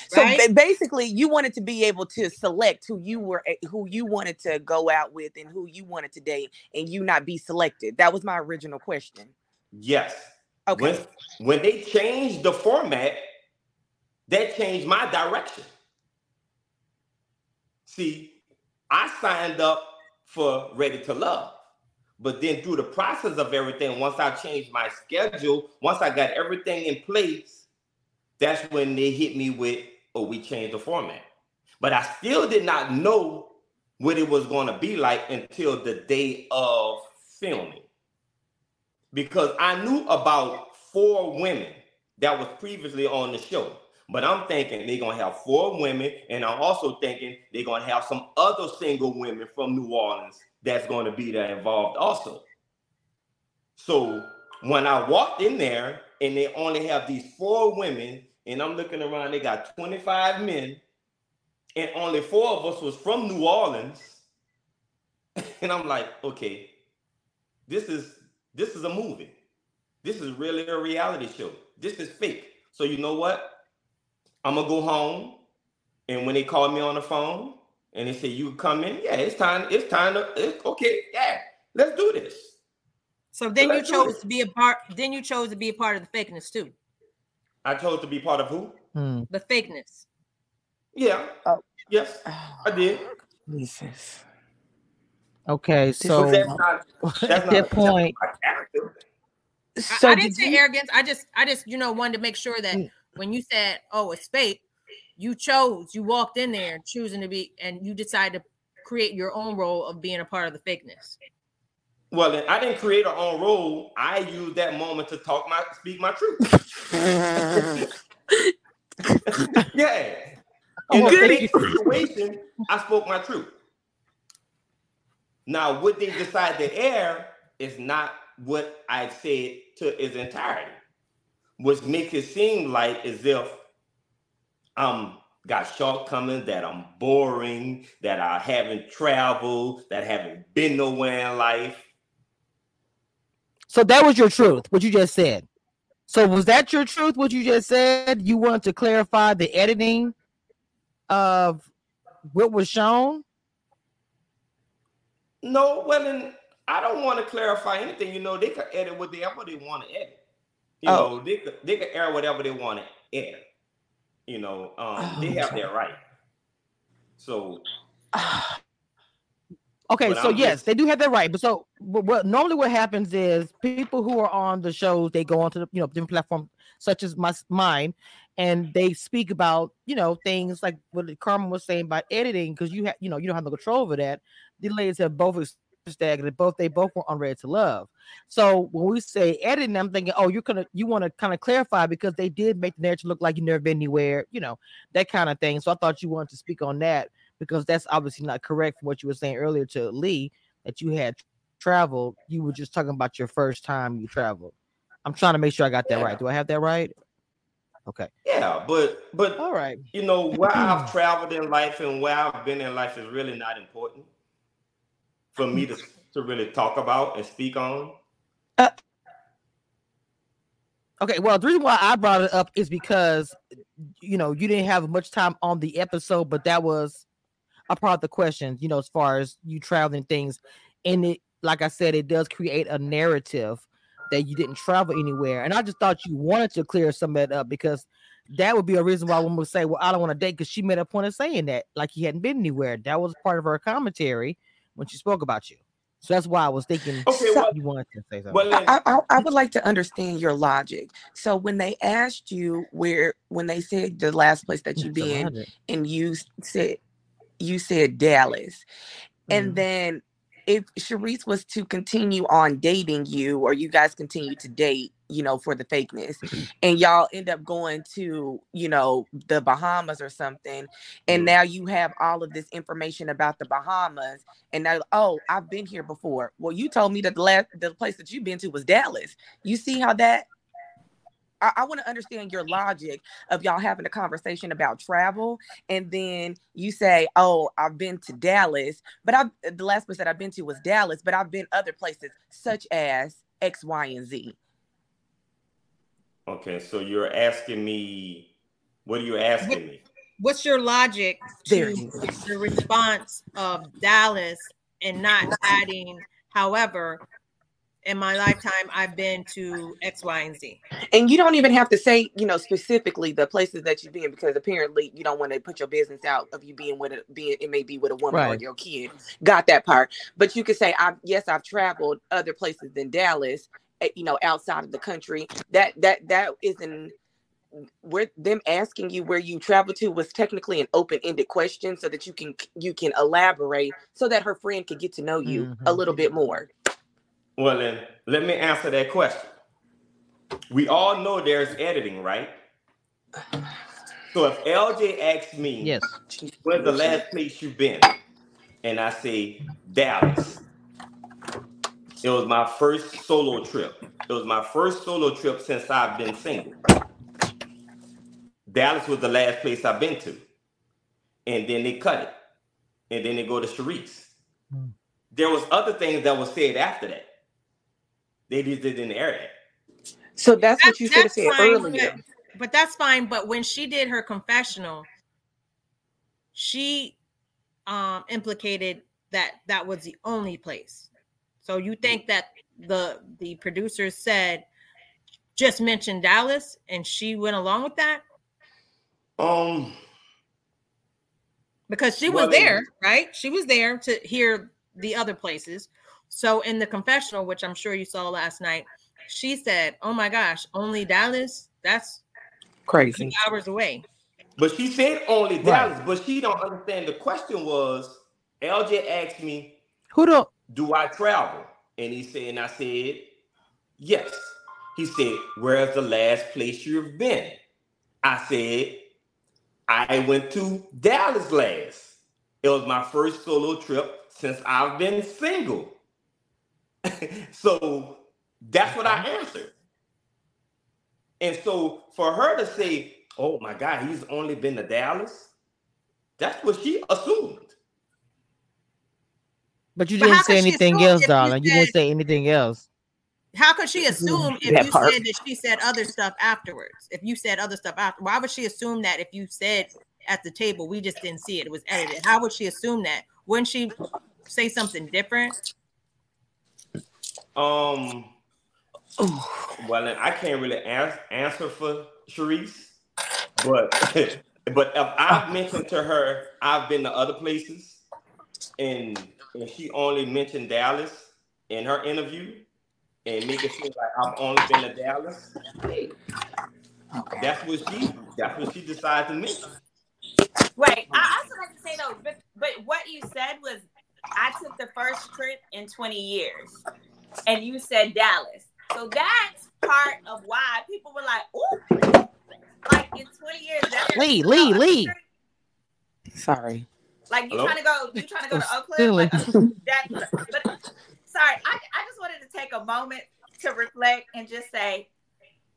So right? Basically, you wanted to be able to select who you were, who you wanted to go out with, and who you wanted to date, and you not be selected. That was my original question. Yes. Okay. When, when they changed the format, that changed my direction. See, I signed up for Ready to Love. But then through the process of everything, once I changed my schedule, once I got everything in place, that's when they hit me with, oh, we changed the format. But I still did not know what it was going to be like until the day of filming. Because I knew about four women that was previously on the show. But I'm thinking they're going to have four women, and I'm also thinking they're going to have some other single women from New Orleans that's going to be there involved also. So when I walked in there, and they only have these four women, and I'm looking around, they got twenty-five men, and only four of us was from New Orleans, and I'm like, okay, this is, this is a movie. This is really a reality show. This is fake. So you know what? I'm gonna go home, and when they call me on the phone and they say you come in, yeah, it's time. It's time to. It's okay, yeah, let's do this. So then so you chose to be a part. Then you chose to be a part of the fakeness too. I chose to be part of who? Hmm. The fakeness. Yeah. Oh. Yes, I did. Jesus. Okay, so that's not, that's at not, that point, that's so I, I didn't did say you... arrogance. I just, I just, you know, wanted to make sure that. When you said, oh, it's fake, you chose, you walked in there choosing to be, and you decided to create your own role of being a part of the fakeness. Well, I didn't create our own role. I used that moment to talk my, speak my truth. Yeah. In oh, the situation, I spoke my truth. Now, what they decide to air is not what I said to its entirety, which makes it seem like as if I'm got shortcomings, that I'm boring, that I haven't traveled, that I haven't been nowhere in life. So that was your truth, what you just said. So was that your truth, what you just said? You wanted to clarify the editing of what was shown? No, well, then I don't want to clarify anything. You know, they could edit what they want to edit. You oh. know, they could, they could air whatever they want to air. You know, um, oh, they have their right. So, okay, so I'm yes, just, they do have their right. But so, but what normally what happens is people who are on the shows, they go onto the, you know, different platforms such as my, mine, and they speak about, you know, things like what Carmen was saying about editing, because you have, you know, you don't have no control over that. The ladies have both. Staggered, both they both were on Ready to Love. So when we say editing, I'm thinking, oh, you're gonna you want to kind of clarify because they did make the narrative look like you never been anywhere, you know, that kind of thing. So I thought you wanted to speak on that because that's obviously not correct from what you were saying earlier to Lee that you had traveled. You were just talking about your first time you traveled. I'm trying to make sure I got that yeah. right. Do I have that right? Okay. Yeah, but but all right, you know, where I've traveled in life and where I've been in life is really not important for me to, to really talk about and speak on. Uh, okay, well, the reason why I brought it up is because, you know, you didn't have much time on the episode, but that was a part of the question, you know, as far as you traveling things. And it, like I said, it does create a narrative that you didn't travel anywhere. And I just thought you wanted to clear some of that up because that would be a reason why women would say, well, I don't want to date because she made a point of saying that, like he hadn't been anywhere. That was part of her commentary when she spoke about you. So that's why I was thinking okay, well, you wanted to say something. Well, I, I, I would like to understand your logic. So when they asked you where, when they said the last place that you've been, and you said, you said Dallas. Mm-hmm. And then if Charisse was to continue on dating you, or you guys continue to date, you know, for the fakeness, and y'all end up going to, you know, the Bahamas or something, and now you have all of this information about the Bahamas, and now, oh, I've been here before. Well, you told me that the last the place that you've been to was Dallas. You see how that? I, I want to understand your logic of y'all having a conversation about travel, and then you say, oh, I've been to Dallas, but I the last place that I've been to was Dallas, but I've been other places such as X, Y, and Z. Okay, so you're asking me, what are you asking what, me? What's your logic to the response of Dallas and not adding, however, in my lifetime I've been to X, Y, and Z. And you don't even have to say, you know, specifically the places that you've been, because apparently you don't want to put your business out of you being with a being it may be with a woman right. or your kid. Got that part. But you could say, I yes, I've traveled other places than Dallas, you know, outside of the country. That that that isn't where them asking you where you travel to was technically an open-ended question so that you can you can elaborate so that her friend could get to know you mm-hmm. a little bit more. Well, then let me answer that question. We all know there's editing, right? So if L J asks me, yes, where's the last place you've been? And I say Dallas. It was my first solo trip. It was my first solo trip since I've been single. Dallas was the last place I've been to. And then they cut it. And then they go to Charisse. Mm. There was other things that was said after that. They just didn't air that. So that's, that's what you should have said fine, earlier. But, but that's fine. But when she did her confessional, she um, implicated that that was the only place. So you think that the, the producers said, just mention Dallas and she went along with that? Um, because she was well, there, right? She was there to hear the other places. So in the confessional, which I'm sure you saw last night, she said, oh my gosh, only Dallas? That's crazy. Hours away. But she said only Dallas, right. But she don't understand. The question was, L J asked me, "Who do do I travel?" And he said, and I said, yes. He said, where's the last place you've been? I said, I went to Dallas last. It was my first solo trip since I've been single. So that's what I answered. And so for her to say, oh my God, he's only been to Dallas, that's what she assumed. But you didn't say anything else, darling. You didn't say anything else. How could she assume if you said that she said other stuff afterwards? If you said other stuff after, why would she assume that if you said at the table, we just didn't see it, it was edited? How would she assume that? Wouldn't she say something different? Um, well, I can't really ans- answer for Charisse, but but if I've mentioned to her I've been to other places, and, and she only mentioned Dallas in her interview, and make it seem like I've only been to Dallas. Okay. That's what she that's what she decided to mention. Wait, I also like to say though, but, but what you said was I took the first trip in twenty years. And you said Dallas. So that's part of why people were like, ooh, like in twenty years. Lee, Lee, Lee. Sorry. Like you trying to go, you trying to go to Oakland? Like, oh, that, but, sorry, I, I just wanted to take a moment to reflect and just say,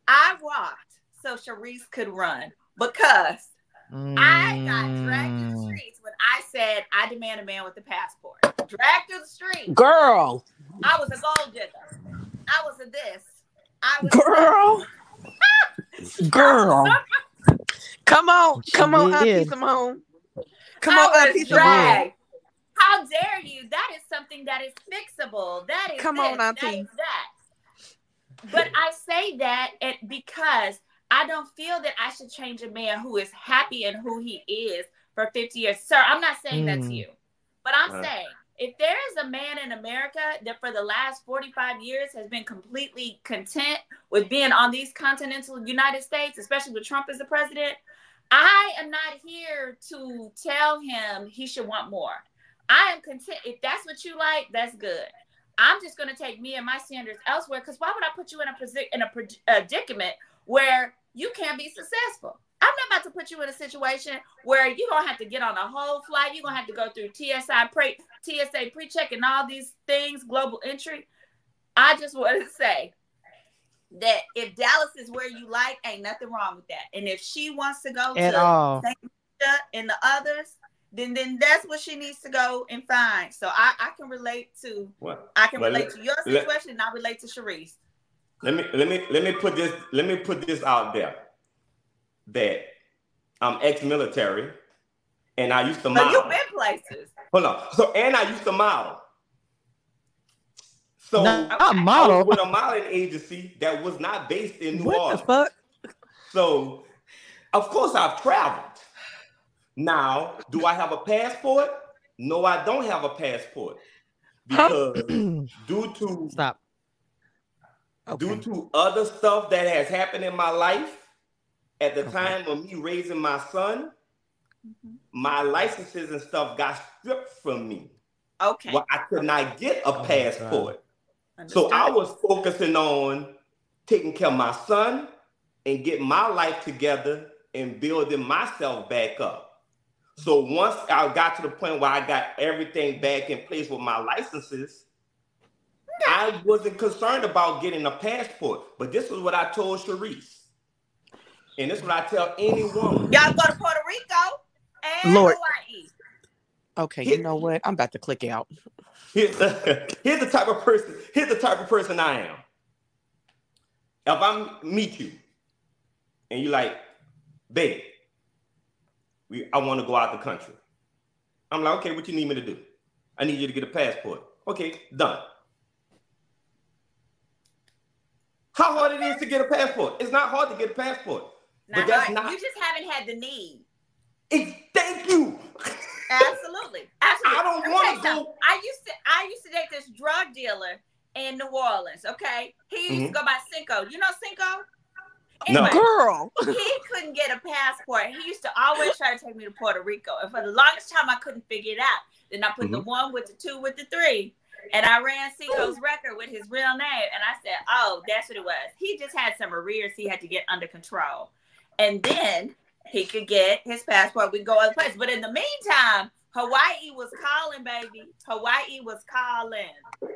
I walked so Charisse could run because mm. I got dragged through the streets when I said, I demand a man with a passport. Dragged through the streets. Girl. I was a gold digger. I was a this. I was girl. A girl. Come on. Come on, Auntie Simone. Come I on, Auntie Simone. How dare you? That is something that is fixable. That is, come this, on, Auntie. That is that. But I say that it because I don't feel that I should change a man who is happy and who he is for fifty years. Sir, I'm not saying mm. that's you. But I'm uh. saying if there is a man in America that for the last forty-five years has been completely content with being on these continental United States, especially with Trump as the president, I am not here to tell him he should want more. I am content. If that's what you like, that's good. I'm just going to take me and my standards elsewhere because why would I put you in a, predic- in a predicament where you can't be successful? I'm not about to put you in a situation where you're going to have to get on a whole flight. You're going to have to go through T S I pre, T S A pre-check and all these things, global entry. I just want to say that if Dallas is where you like, ain't nothing wrong with that. And if she wants to go At to all. And the others, then then that's what she needs to go and find. So I, I can relate to what? I can well, relate let, to your situation let, and I relate to Charisse. Let me let me let me put this let me put this out there. That I'm ex-military, and I used to model. So you've been places. Hold on. So and I used to model. So not a model. I was with a modeling agency that was not based in New Orleans. What the fuck? So, of course, I've traveled. Now, do I have a passport? No, I don't have a passport because due to stop. Okay. Due to other stuff that has happened in my life at the okay. time of me raising my son, mm-hmm. my licenses and stuff got stripped from me. Okay. Well, I could not get a passport. Oh, so I was focusing on taking care of my son and getting my life together and building myself back up. So once I got to the point where I got everything back in place with my licenses, no. I wasn't concerned about getting a passport. But this is what I told Charisse. And this is what I tell anyone. Y'all go to Puerto Rico and Lord. Hawaii. Okay, you know what? I'm about to click out. Here's the, here's the type of person. Here's the type of person I am. If I meet you, and you're like, "Babe, we I want to go out the country," I'm like, "Okay, what you need me to do?" "I need you to get a passport." "Okay, done." How hard it is to get a passport? It's not hard to get a passport. Not but that's hard. Not. You just haven't had the need. It, thank you. Absolutely. Absolutely. I don't okay, want to so go. I used to I used to date this drug dealer in New Orleans. Okay. He used mm-hmm. to go by Cinco. You know Cinco? Anyway, no. Girl. He couldn't get a passport. He used to always try to take me to Puerto Rico. And for the longest time I couldn't figure it out. Then I put mm-hmm. the one with the two with the three. And I ran Cinco's record with his real name. And I said, "Oh, that's what it was." He just had some arrears he had to get under control. And then he could get his passport. We go other places. But in the meantime, Hawaii was calling, baby. Hawaii was calling.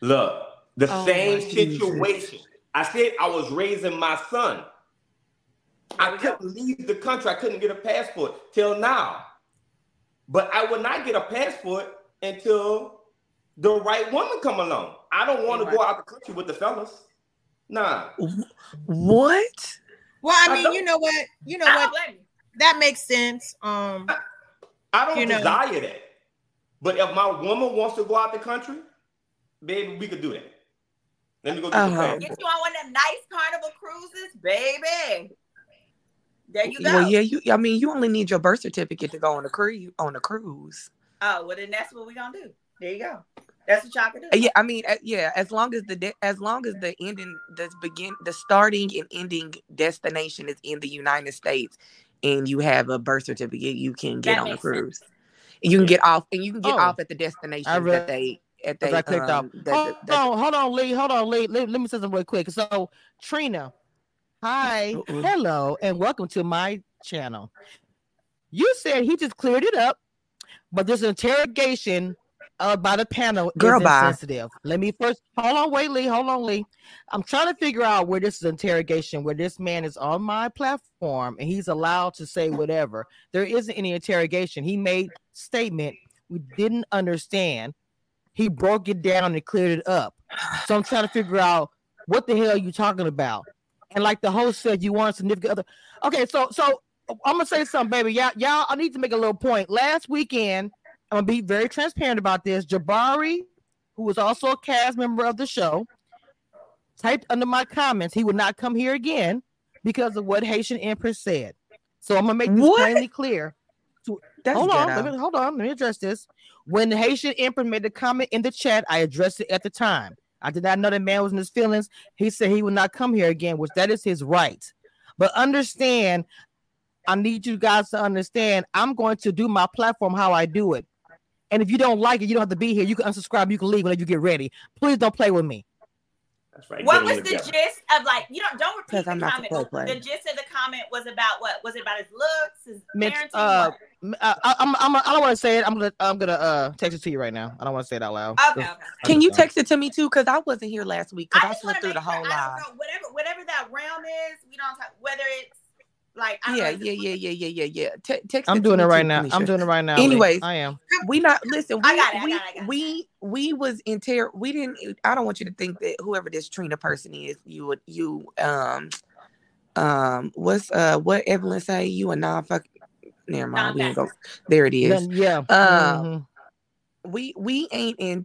Look, the oh same situation. Jesus. I said I was raising my son. I couldn't leave the country. I couldn't get a passport till now. But I would not get a passport until the right woman come along. I don't want to go out the country with the fellas. Nah. What? Well, I mean, I you know what, you know what, that makes sense. Um, I, I don't you know. desire that, but if my woman wants to go out the country, baby, we could do that. Let me go get uh-huh. the get you on one of them nice carnival cruises, baby. There you go. Well, yeah, you. I mean, you only need your birth certificate to go on a cruise. On a cruise. Oh well, then that's what we're gonna do. There you go. That's what y'all can do. Yeah, I mean, yeah. As long as the as long as the ending, the begin, the starting and ending destination is in the United States, and you have a birth certificate, you can get that on a cruise. Sense. You can get off, and you can get oh, off at the destination really, that they at they. I clicked um, off. That, hold, that, on, hold on, Lee. Hold on, Lee. Let, let me say something real quick. So, Trina, hi, uh-uh. hello, and welcome to my channel. You said he just cleared it up, but there's an interrogation about a panel girl is insensitive. Bye. Let me first hold on, wait, Lee. Hold on, Lee. I'm trying to figure out where this is interrogation, where this man is on my platform and he's allowed to say whatever. There isn't any interrogation. He made statement we didn't understand. He broke it down and cleared it up. So I'm trying to figure out what the hell are you talking about? And like the host said, you want a significant other. Okay, so so I'm gonna say something, baby. Y'all, y'all, I need to make a little point. Last weekend, I'm gonna be very transparent about this. Jabari, who was also a cast member of the show, typed under my comments he would not come here again because of what Haitian Empress said. So I'm gonna make this what? plainly clear. So, hold on, let me, hold on, let me address this. When the Haitian Empress made the comment in the chat, I addressed it at the time. I did not know that man was in his feelings. He said he would not come here again, which that is his right. But understand, I need you guys to understand, I'm going to do my platform how I do it. And if you don't like it, you don't have to be here. You can unsubscribe. You can leave whenever you get ready. Please don't play with me. That's right. What was the gist of like, you don't, don't repeat the comment. The gist of the comment was about what? Was it about his looks, his parenting? Uh, I, I'm, I'm, I don't want to say it. I'm going to I'm gonna, uh, text it to you right now. I don't want to say it out loud. Okay, okay. Can you text it to me too? Because I wasn't here last week. Because I, I slipped through the whole live. Whatever, whatever that realm is, we don't talk, whether it's, Like I yeah, yeah, yeah, yeah, yeah, yeah, yeah, yeah. Text. I'm doing it right now. I'm doing it right now. Anyways, I am. We not listen. We, I got it. I we, got it, I got we we was in terror. We didn't. I don't want you to think that whoever this Trina person is, you would you um um what's uh what Evelyn say? You a non fuck. Never mind. We didn't go. There it is. Then, yeah. Um, mm-hmm. we we ain't in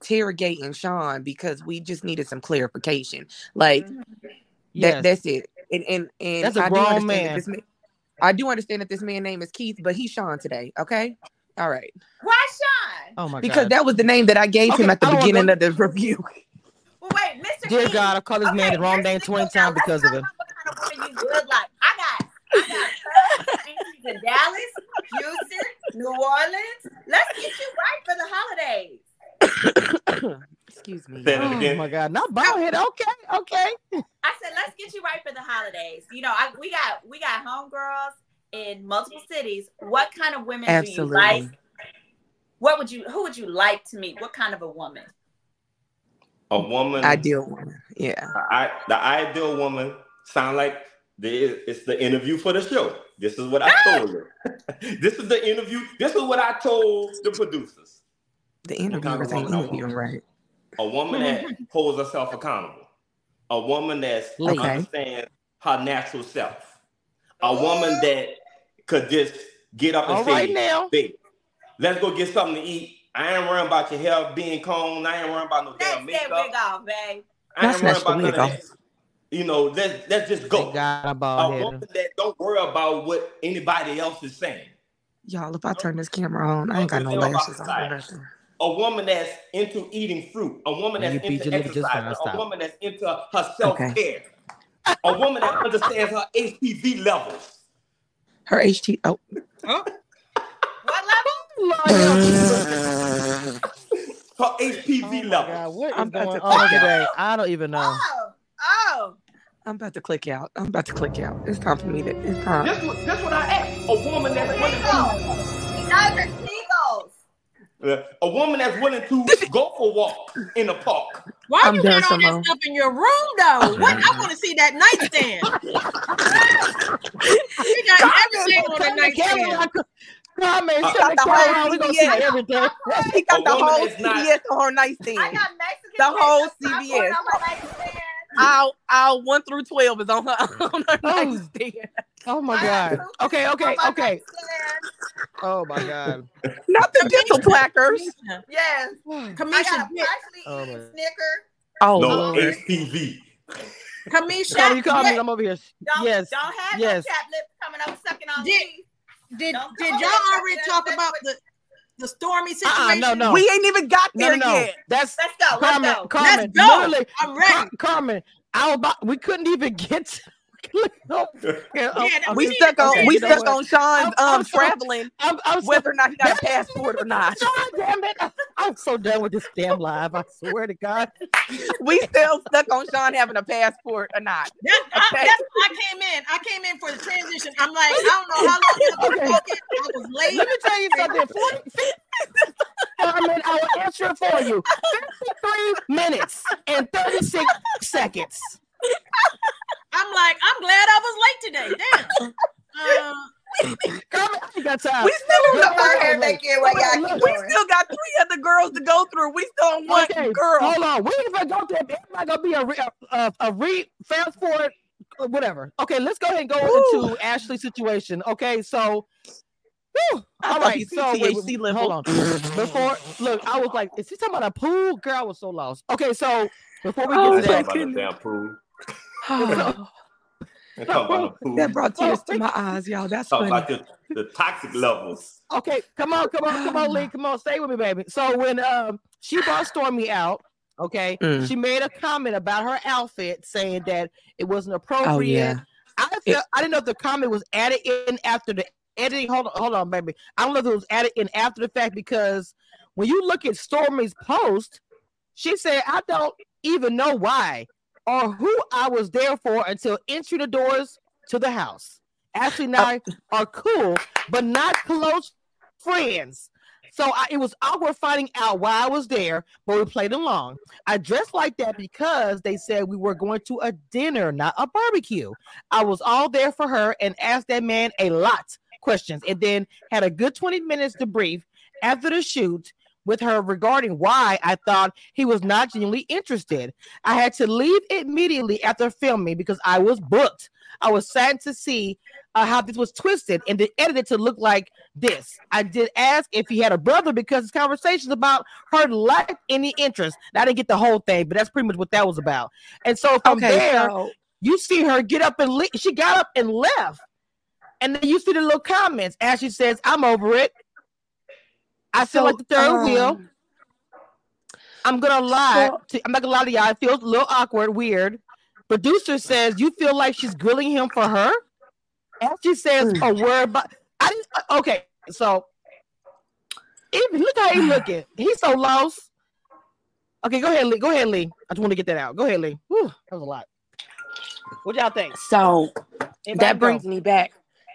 interrogating Sean because we just needed some clarification. Like, yes. that, that's it. And and, and that's a I wrong do man. This man. I do understand that this man's name is Keith, but he's Sean today. Okay. All right. Why Sean? Oh my because God. Because that was the name that I gave okay, him at the I beginning of the review. Well, wait, Mister Dear Keith. God, I called his okay, man the wrong name twenty times because of it. What kind of woman you good like? I got, I got to Dallas, Houston, New Orleans. Let's get you right for the holidays. Excuse me. Oh my God, not bald head. Okay, okay. I said, let's get you right for the holidays. You know, I, we got we got homegirls in multiple cities. What kind of women Absolutely. do you like? What would you? Who would you like to meet? What kind of a woman? A woman. Ideal woman. Yeah. I the ideal woman sound like the it's the interview for the show. This is what I told her. This is the interview. This is what I told the producers. The interviewers ain't interviewing right. A woman that holds herself accountable. A woman that okay. understands her natural self. A woman that could just get up and All say, right now. Hey, let's go get something to eat. I ain't worrying about your hair being combed. I ain't worrying about no damn makeup. That's that wig off, babe. I ain't worrying about none of that. You know, let's, let's just go. A woman that don't worry about what anybody else is saying. Y'all, if I turn this camera on, I ain't got no lashes on. A woman that's into eating fruit. A woman that's into exercise. A woman that's into her self-care. Okay. A woman that understands her H P V levels. Her H T... Oh. Huh? What level? Her H P V oh levels. What is I'm going to on today? I don't even know. Oh. Oh. I'm about to click out. I'm about to click out. It's time for me to... It's time. That's what, that's what I asked. A woman that's... Willing to... A woman that's willing to go for a walk in the park. Why I'm you got all somehow. that stuff in your room, though? What? I want to see that nightstand. You got God, everything on that nightstand. Come and shut the camera on. We're going to see everything. She got the whole C B S on her nightstand. I got Mexican. The whole C B S. Our, our one through twelve is on her, on her oh. nightstand. Oh my God. Okay, okay, okay. Oh my God. Not the dental placards. Yes. Kamisha. Oh, Snicker. Oh, no, H P V. Kamisha. Call me, call me. I'm over here. Don't, yes. Don't have yes. no tablet coming up sucking on did, did, did y'all already talk about the, the stormy situation? Uh-uh, no, no. We ain't even got there no, no, yet. No. That's, let's go. Carmen, let's go. Carmen, let's go. Literally, I'm ready. Carmen, I about, we couldn't even get to yeah, we stuck it. on okay, we stuck on Sean's I'm, um I'm so, traveling I'm, I'm so, whether or not he got a passport or not. God damn it. I'm so done with this damn live. I swear to God. We still stuck on Sean having a passport or not. That's, okay. I, that's I came in. I came in for the transition. I'm like, I don't know how long okay. it I was late. Let me tell you something. forty, fifty, I mean, I will answer it for you. fifty-three minutes and thirty-six seconds. I'm like, I'm glad I was late today. Damn. Uh, Carmen, I got time. We still got our hair back in. We still got three other girls to go through. We still on one okay, girl. Hold on. We ain't gonna go there. Everybody gonna be a re, a, a re fast forward, whatever. Okay, let's go ahead and go Ooh. into Ashley's situation. Okay, so. Whew. All right, so wait, wait, wait, hold on. Before, look, I was like, is he talking about a pool? Girl, I was so lost. Okay, so before we get oh, to that, about damn pool. Oh. Oh, that brought tears oh, to my eyes, y'all. That's funny. About the, the toxic levels. Okay, come on, come on, come on, Lee, come on, stay with me, baby. So when um she brought Stormy out, okay, mm. she made a comment about her outfit, saying that it wasn't appropriate. Oh, yeah. I felt, it, I didn't know if the comment was added in after the editing. Hold on, hold on, baby. I don't know if it was added in after the fact because when you look at Stormy's post, she said, "I don't even know why." Or who I was there for until entering the doors to the house. Ashley and I are cool, but not close friends. So I, it was awkward finding out why I was there, but we played along. I dressed like that because they said we were going to a dinner, not a barbecue. I was all there for her and asked that man a lot of questions and then had a good twenty minutes to brief. After the shoot, with her regarding why I thought he was not genuinely interested. I had to leave immediately after filming because I was booked. I was sad to see uh, how this was twisted and then edited to look like this. I did ask if he had a brother because his conversations about her lacked any interest. Now, I didn't get the whole thing, but that's pretty much what that was about. And so from okay, there, so- you see her get up and le- she got up and left. And then you see the little comments. Ashley says, I'm over it. I feel so, like the third um, wheel. I'm gonna lie. So, to, I'm not gonna lie to y'all. It feels a little awkward, weird. Producer says you feel like she's grilling him for her. Ashley says a word, but I didn't. Okay, so even, look how he's looking. He's so lost. Okay, go ahead, Lee. Go ahead, Lee. I just want to get that out. Go ahead, Lee. Whew, that was a lot. What y'all think? So Anybody that brings go? me back.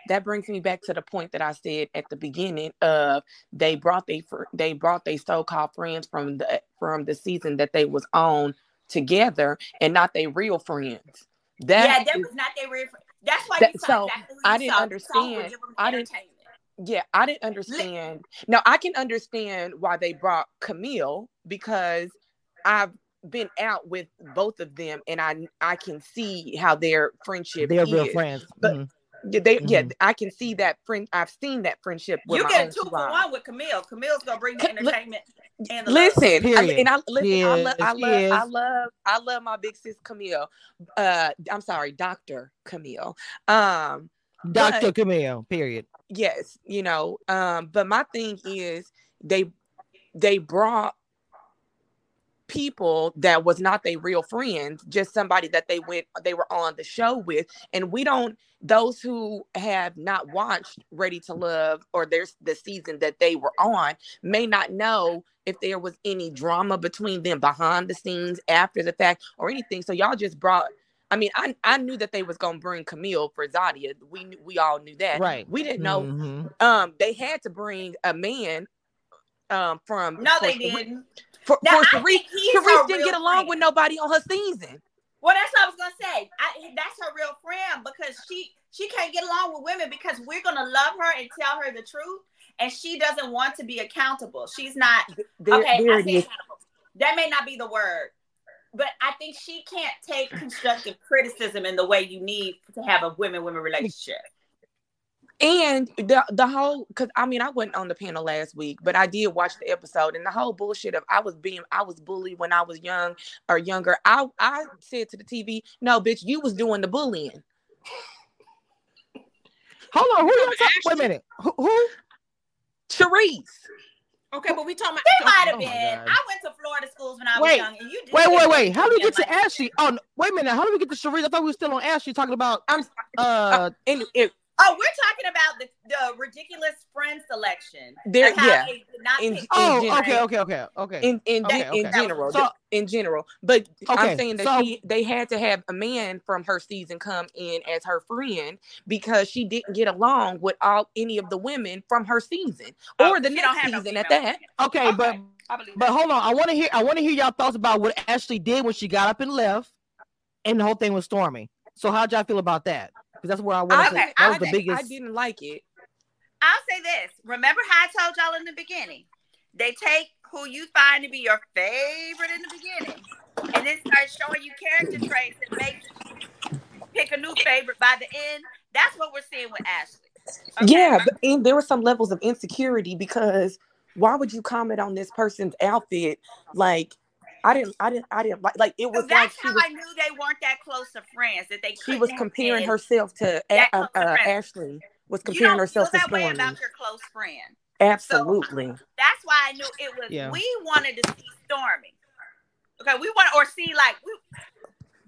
That brings me back to the point that I said at the beginning of they brought they they brought their so-called friends from the from the season that they was on together and not their real friends. That yeah, that is, was not their real friends. That's why that, so exactly I didn't saw. understand. I didn't. Yeah, I didn't understand. Now I can understand why they brought Camille because I've been out with both of them and I I can see how their friendship they're is. real friends. But, mm-hmm. Yeah, they, mm-hmm. yeah, I can see that friend. I've seen that friendship. With you get two for one with Camille. Camille's gonna bring the entertainment. L- and the listen, I, and I listen. Yes, I, lo- I love, yes. I love, I love my big sis Camille. Uh, I'm sorry, Doctor Camille. Um, Doctor But, Camille. Period. Yes, you know. Um, but my thing is they they brought people that was not their real friends, just somebody that they went they were on the show with. And we don't those who have not watched Ready to Love or there's the season that they were on may not know if there was any drama between them behind the scenes after the fact or anything. So y'all just brought I mean I I knew that they was gonna bring Camille for Zadia. We knew we all knew that. Right. We didn't know mm-hmm. um they had to bring a man um from No they didn't. For, now, for Charisse, Charisse didn't get along friend. with nobody on her season. Well, that's what I was gonna say. I, that's her real friend because she she can't get along with women because we're gonna love her and tell her the truth, and she doesn't want to be accountable. She's not there, okay. There I say accountable. That may not be the word, but I think she can't take constructive criticism in the way you need to have a women-women relationship. And the the whole, because I mean, I wasn't on the panel last week, but I did watch the episode and the whole bullshit of I was being, I was bullied when I was young or younger. I, I said to the T V, no, bitch, you was doing the bullying. Hold on, who y'all talking? Wait a minute, who? who? Charisse. Okay, but we talking about. She might have oh been. I went to Florida schools when I was wait, young, and you did. Wait, wait, wait. How do we get to like Ashley? Oh, no, wait a minute. How do we get to Charisse? I thought we were still on Ashley talking about. I'm. Uh, uh and it. Oh, we're talking about the, the ridiculous friend selection. There, yeah. In, in oh, general. okay, okay, okay, okay. In in, okay, in, okay. in general, so, in general. But okay, I'm saying that so, she, they had to have a man from her season come in as her friend because she didn't get along with all any of the women from her season or oh, the next season no at that. Okay, okay. but but hold on, I want to hear I want to hear y'all thoughts about what Ashley did when she got up and left, and the whole thing was stormy. So how'd y'all feel about that? Because that's where I wanted okay. to. That was I, the biggest. I didn't like it. I'll say this. Remember how I told y'all in the beginning? They take who you find to be your favorite in the beginning, and then start showing you character traits that make you pick a new favorite by the end. That's what we're seeing with Ashley. Okay? Yeah, but, and there were some levels of insecurity because why would you comment on this person's outfit? Like I didn't, I didn't, I didn't like. Like it was. So that's like how was, I knew they weren't that close to friends. That they. She was comparing herself to uh, uh, Ashley. Was comparing herself to that way about your close friend. Absolutely. So that's why I knew it was. Yeah. We wanted to see Stormy. Okay, we want or see like we,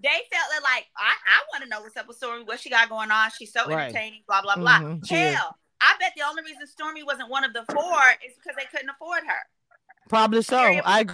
they felt like I, I want to know what's up with Stormy. What she got going on? She's so right. entertaining. Blah blah blah. Mm-hmm. Hell, yeah. I bet the only reason Stormy wasn't one of the four is because they couldn't afford her. Probably so. Period. I.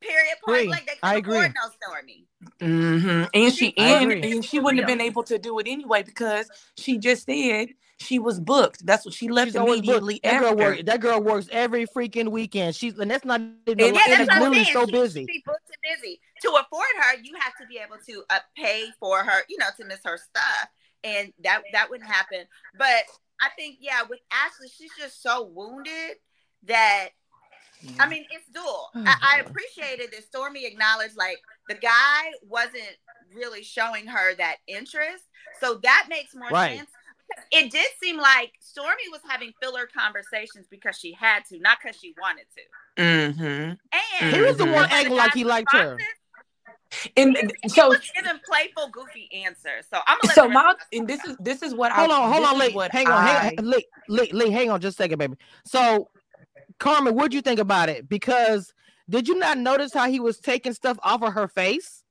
Period point, like they I agree. No Stormy. Mm-hmm. And she and, and she wouldn't have been able to do it anyway because she just said she was booked. That's what she left She's immediately after. That girl, work, that girl works every freaking weekend. She's and that's not. You know, and yeah, that's what really so she, busy. She's booked and busy. To afford her, you have to be able to uh, pay for her. You know, to miss her stuff, and that that wouldn't happen. But I think yeah, with Ashley, she's just so wounded that. Yeah. I mean, it's dual. Oh, I, I appreciated that Stormy acknowledged, like, the guy wasn't really showing her that interest. So that makes more right. sense. It did seem like Stormy was having filler conversations because she had to, not because she wanted to. Mm-hmm. And he was the one acting like he liked her. And he, so he was giving playful, goofy answers. So I'm gonna let so my and this is this is what hold I on hold on Lee, hang on I, hang, Lee, Lee, Lee, hang on just a second, baby. So Carmen, what'd you think about it? Because did you not notice how he was taking stuff off of her face?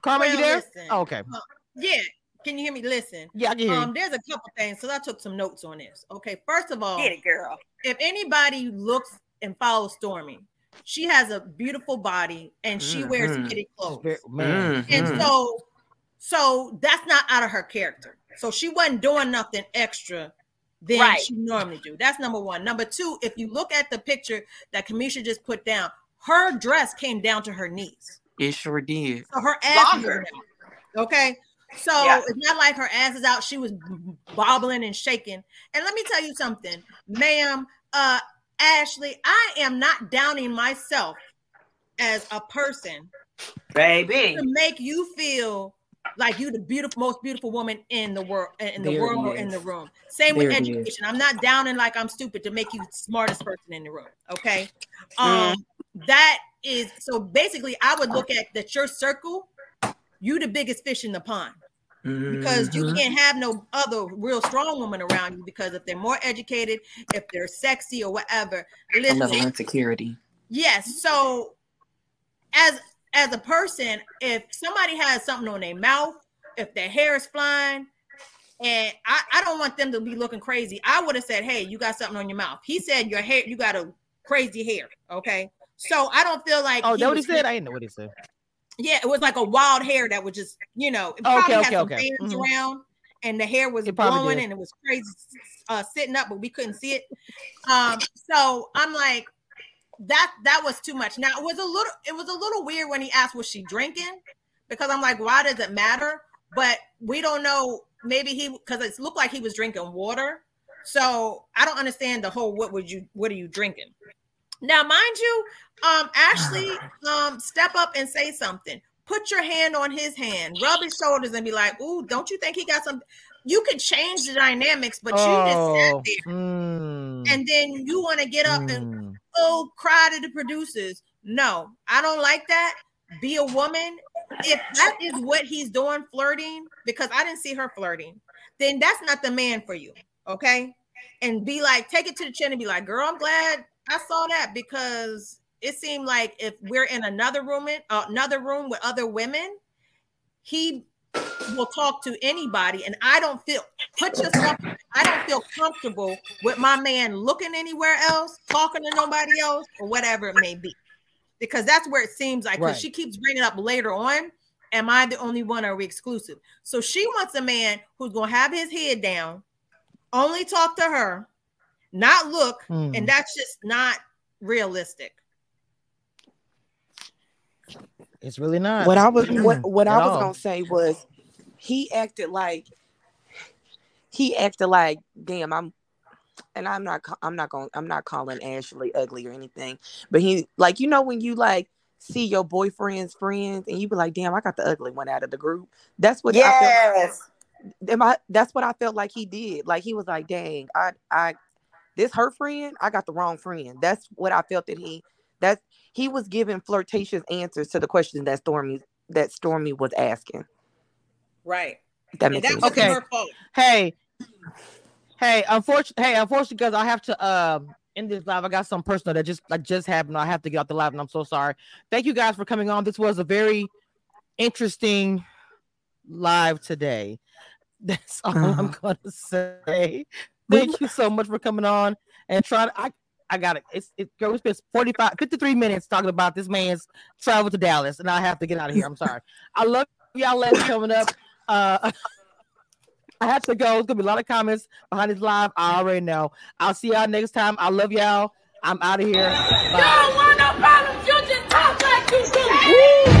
Carmen, well, you there? Listen, oh, okay. Uh, yeah. Can you hear me? Listen. Yeah, I can hear you. Um, there's a couple things, so I took some notes on this. Okay, first of all, get it, girl. If anybody looks and follows Stormy, she has a beautiful body and mm, she wears mm, kitty clothes. Mm, and mm. so, so that's not out of her character. So she wasn't doing nothing extra than right. she normally do. That's number one. Number two, if you look at the picture that Kamisha just put down, her dress came down to her knees. It sure did. So her ass longer. Okay. So yeah. it's not like her ass is out. She was bobbling and shaking. And let me tell you something, ma'am, uh, Ashley, I am not downing myself as a person, baby, to make you feel like you the beautiful, most beautiful woman in the world, in the there world or in the room. Same there with education. I'm not downing like I'm stupid to make you the smartest person in the room. Okay, um, mm. that is so. Basically, I would look at that your circle. You the biggest fish in the pond because mm-hmm. you can't have no other real strong woman around you because if they're more educated, if they're sexy or whatever. Listen, a level of insecurity. Yes. So as as a person, if somebody has something on their mouth, if their hair is flying, and I, I don't want them to be looking crazy. I would have said, hey, you got something on your mouth. He said your hair, you got a crazy hair. Okay. So I don't feel like oh, that's what he said. Crazy. I didn't know what he said. Yeah, it was like a wild hair that was just, you know, it probably okay, had okay, some okay. fans mm-hmm. around and the hair was blowing and it was crazy uh, sitting up, but we couldn't see it. Um, so I'm like, that that was too much. Now it was a little it was a little weird when he asked, was she drinking? Because I'm like, why does it matter? But we don't know. Maybe he because it looked like he was drinking water. So I don't understand the whole what would you what are you drinking? Now, mind you, um, Ashley, um, step up and say something. Put your hand on his hand, rub his shoulders, and be like, "Ooh, don't you think he got something?" You could change the dynamics, but oh, you just sat there, mm, and then you want to get up mm. and oh, cry to the producers. No, I don't like that. Be a woman. If that is what he's doing, flirting, because I didn't see her flirting, then that's not the man for you, okay? And be like, take it to the chin and be like, "Girl, I'm glad." I saw that because it seemed like if we're in another room, in, uh, another room with other women, he will talk to anybody. And I don't feel, put yourself, I don't feel comfortable with my man looking anywhere else, talking to nobody else, or whatever it may be. Because that's where it seems like, because right. she keeps bringing up later on, am I the only one or are we exclusive? So she wants a man who's going to have his head down, only talk to her, not look, mm. and that's just not realistic. It's really not. What I was what, what I was all. gonna say was he acted like he acted like damn I'm and I'm not I'm not going I'm not calling Ashley ugly or anything, but he like you know when you like see your boyfriend's friends and you be like damn I got the ugly one out of the group. That's what yes. I felt like, am I, that's what I felt like he did. Like he was like dang I I. This her friend, I got the wrong friend. That's what I felt that he that's he was giving flirtatious answers to the question that Stormy that Stormy was asking. Right. That makes sense. Okay. Her fault. Hey, hey, unfortunately, hey, unfortunately, because I have to um end this live. I got some personal that just like just happened. I have to get out the live, and I'm so sorry. Thank you guys for coming on. This was a very interesting live today. That's all uh-huh. I'm gonna say. Thank you so much for coming on and trying to, I, I got it. It's it, girl, we spent forty-five, fifty-three minutes talking about this man's travel to Dallas and I have to get out of here. I'm sorry. I love y'all ladies coming up. Uh, I have to go. It's gonna be a lot of comments behind this live. I already know. I'll see y'all next time. I love y'all. I'm out of here. Bye. You don't want no problems. You just talk like you do.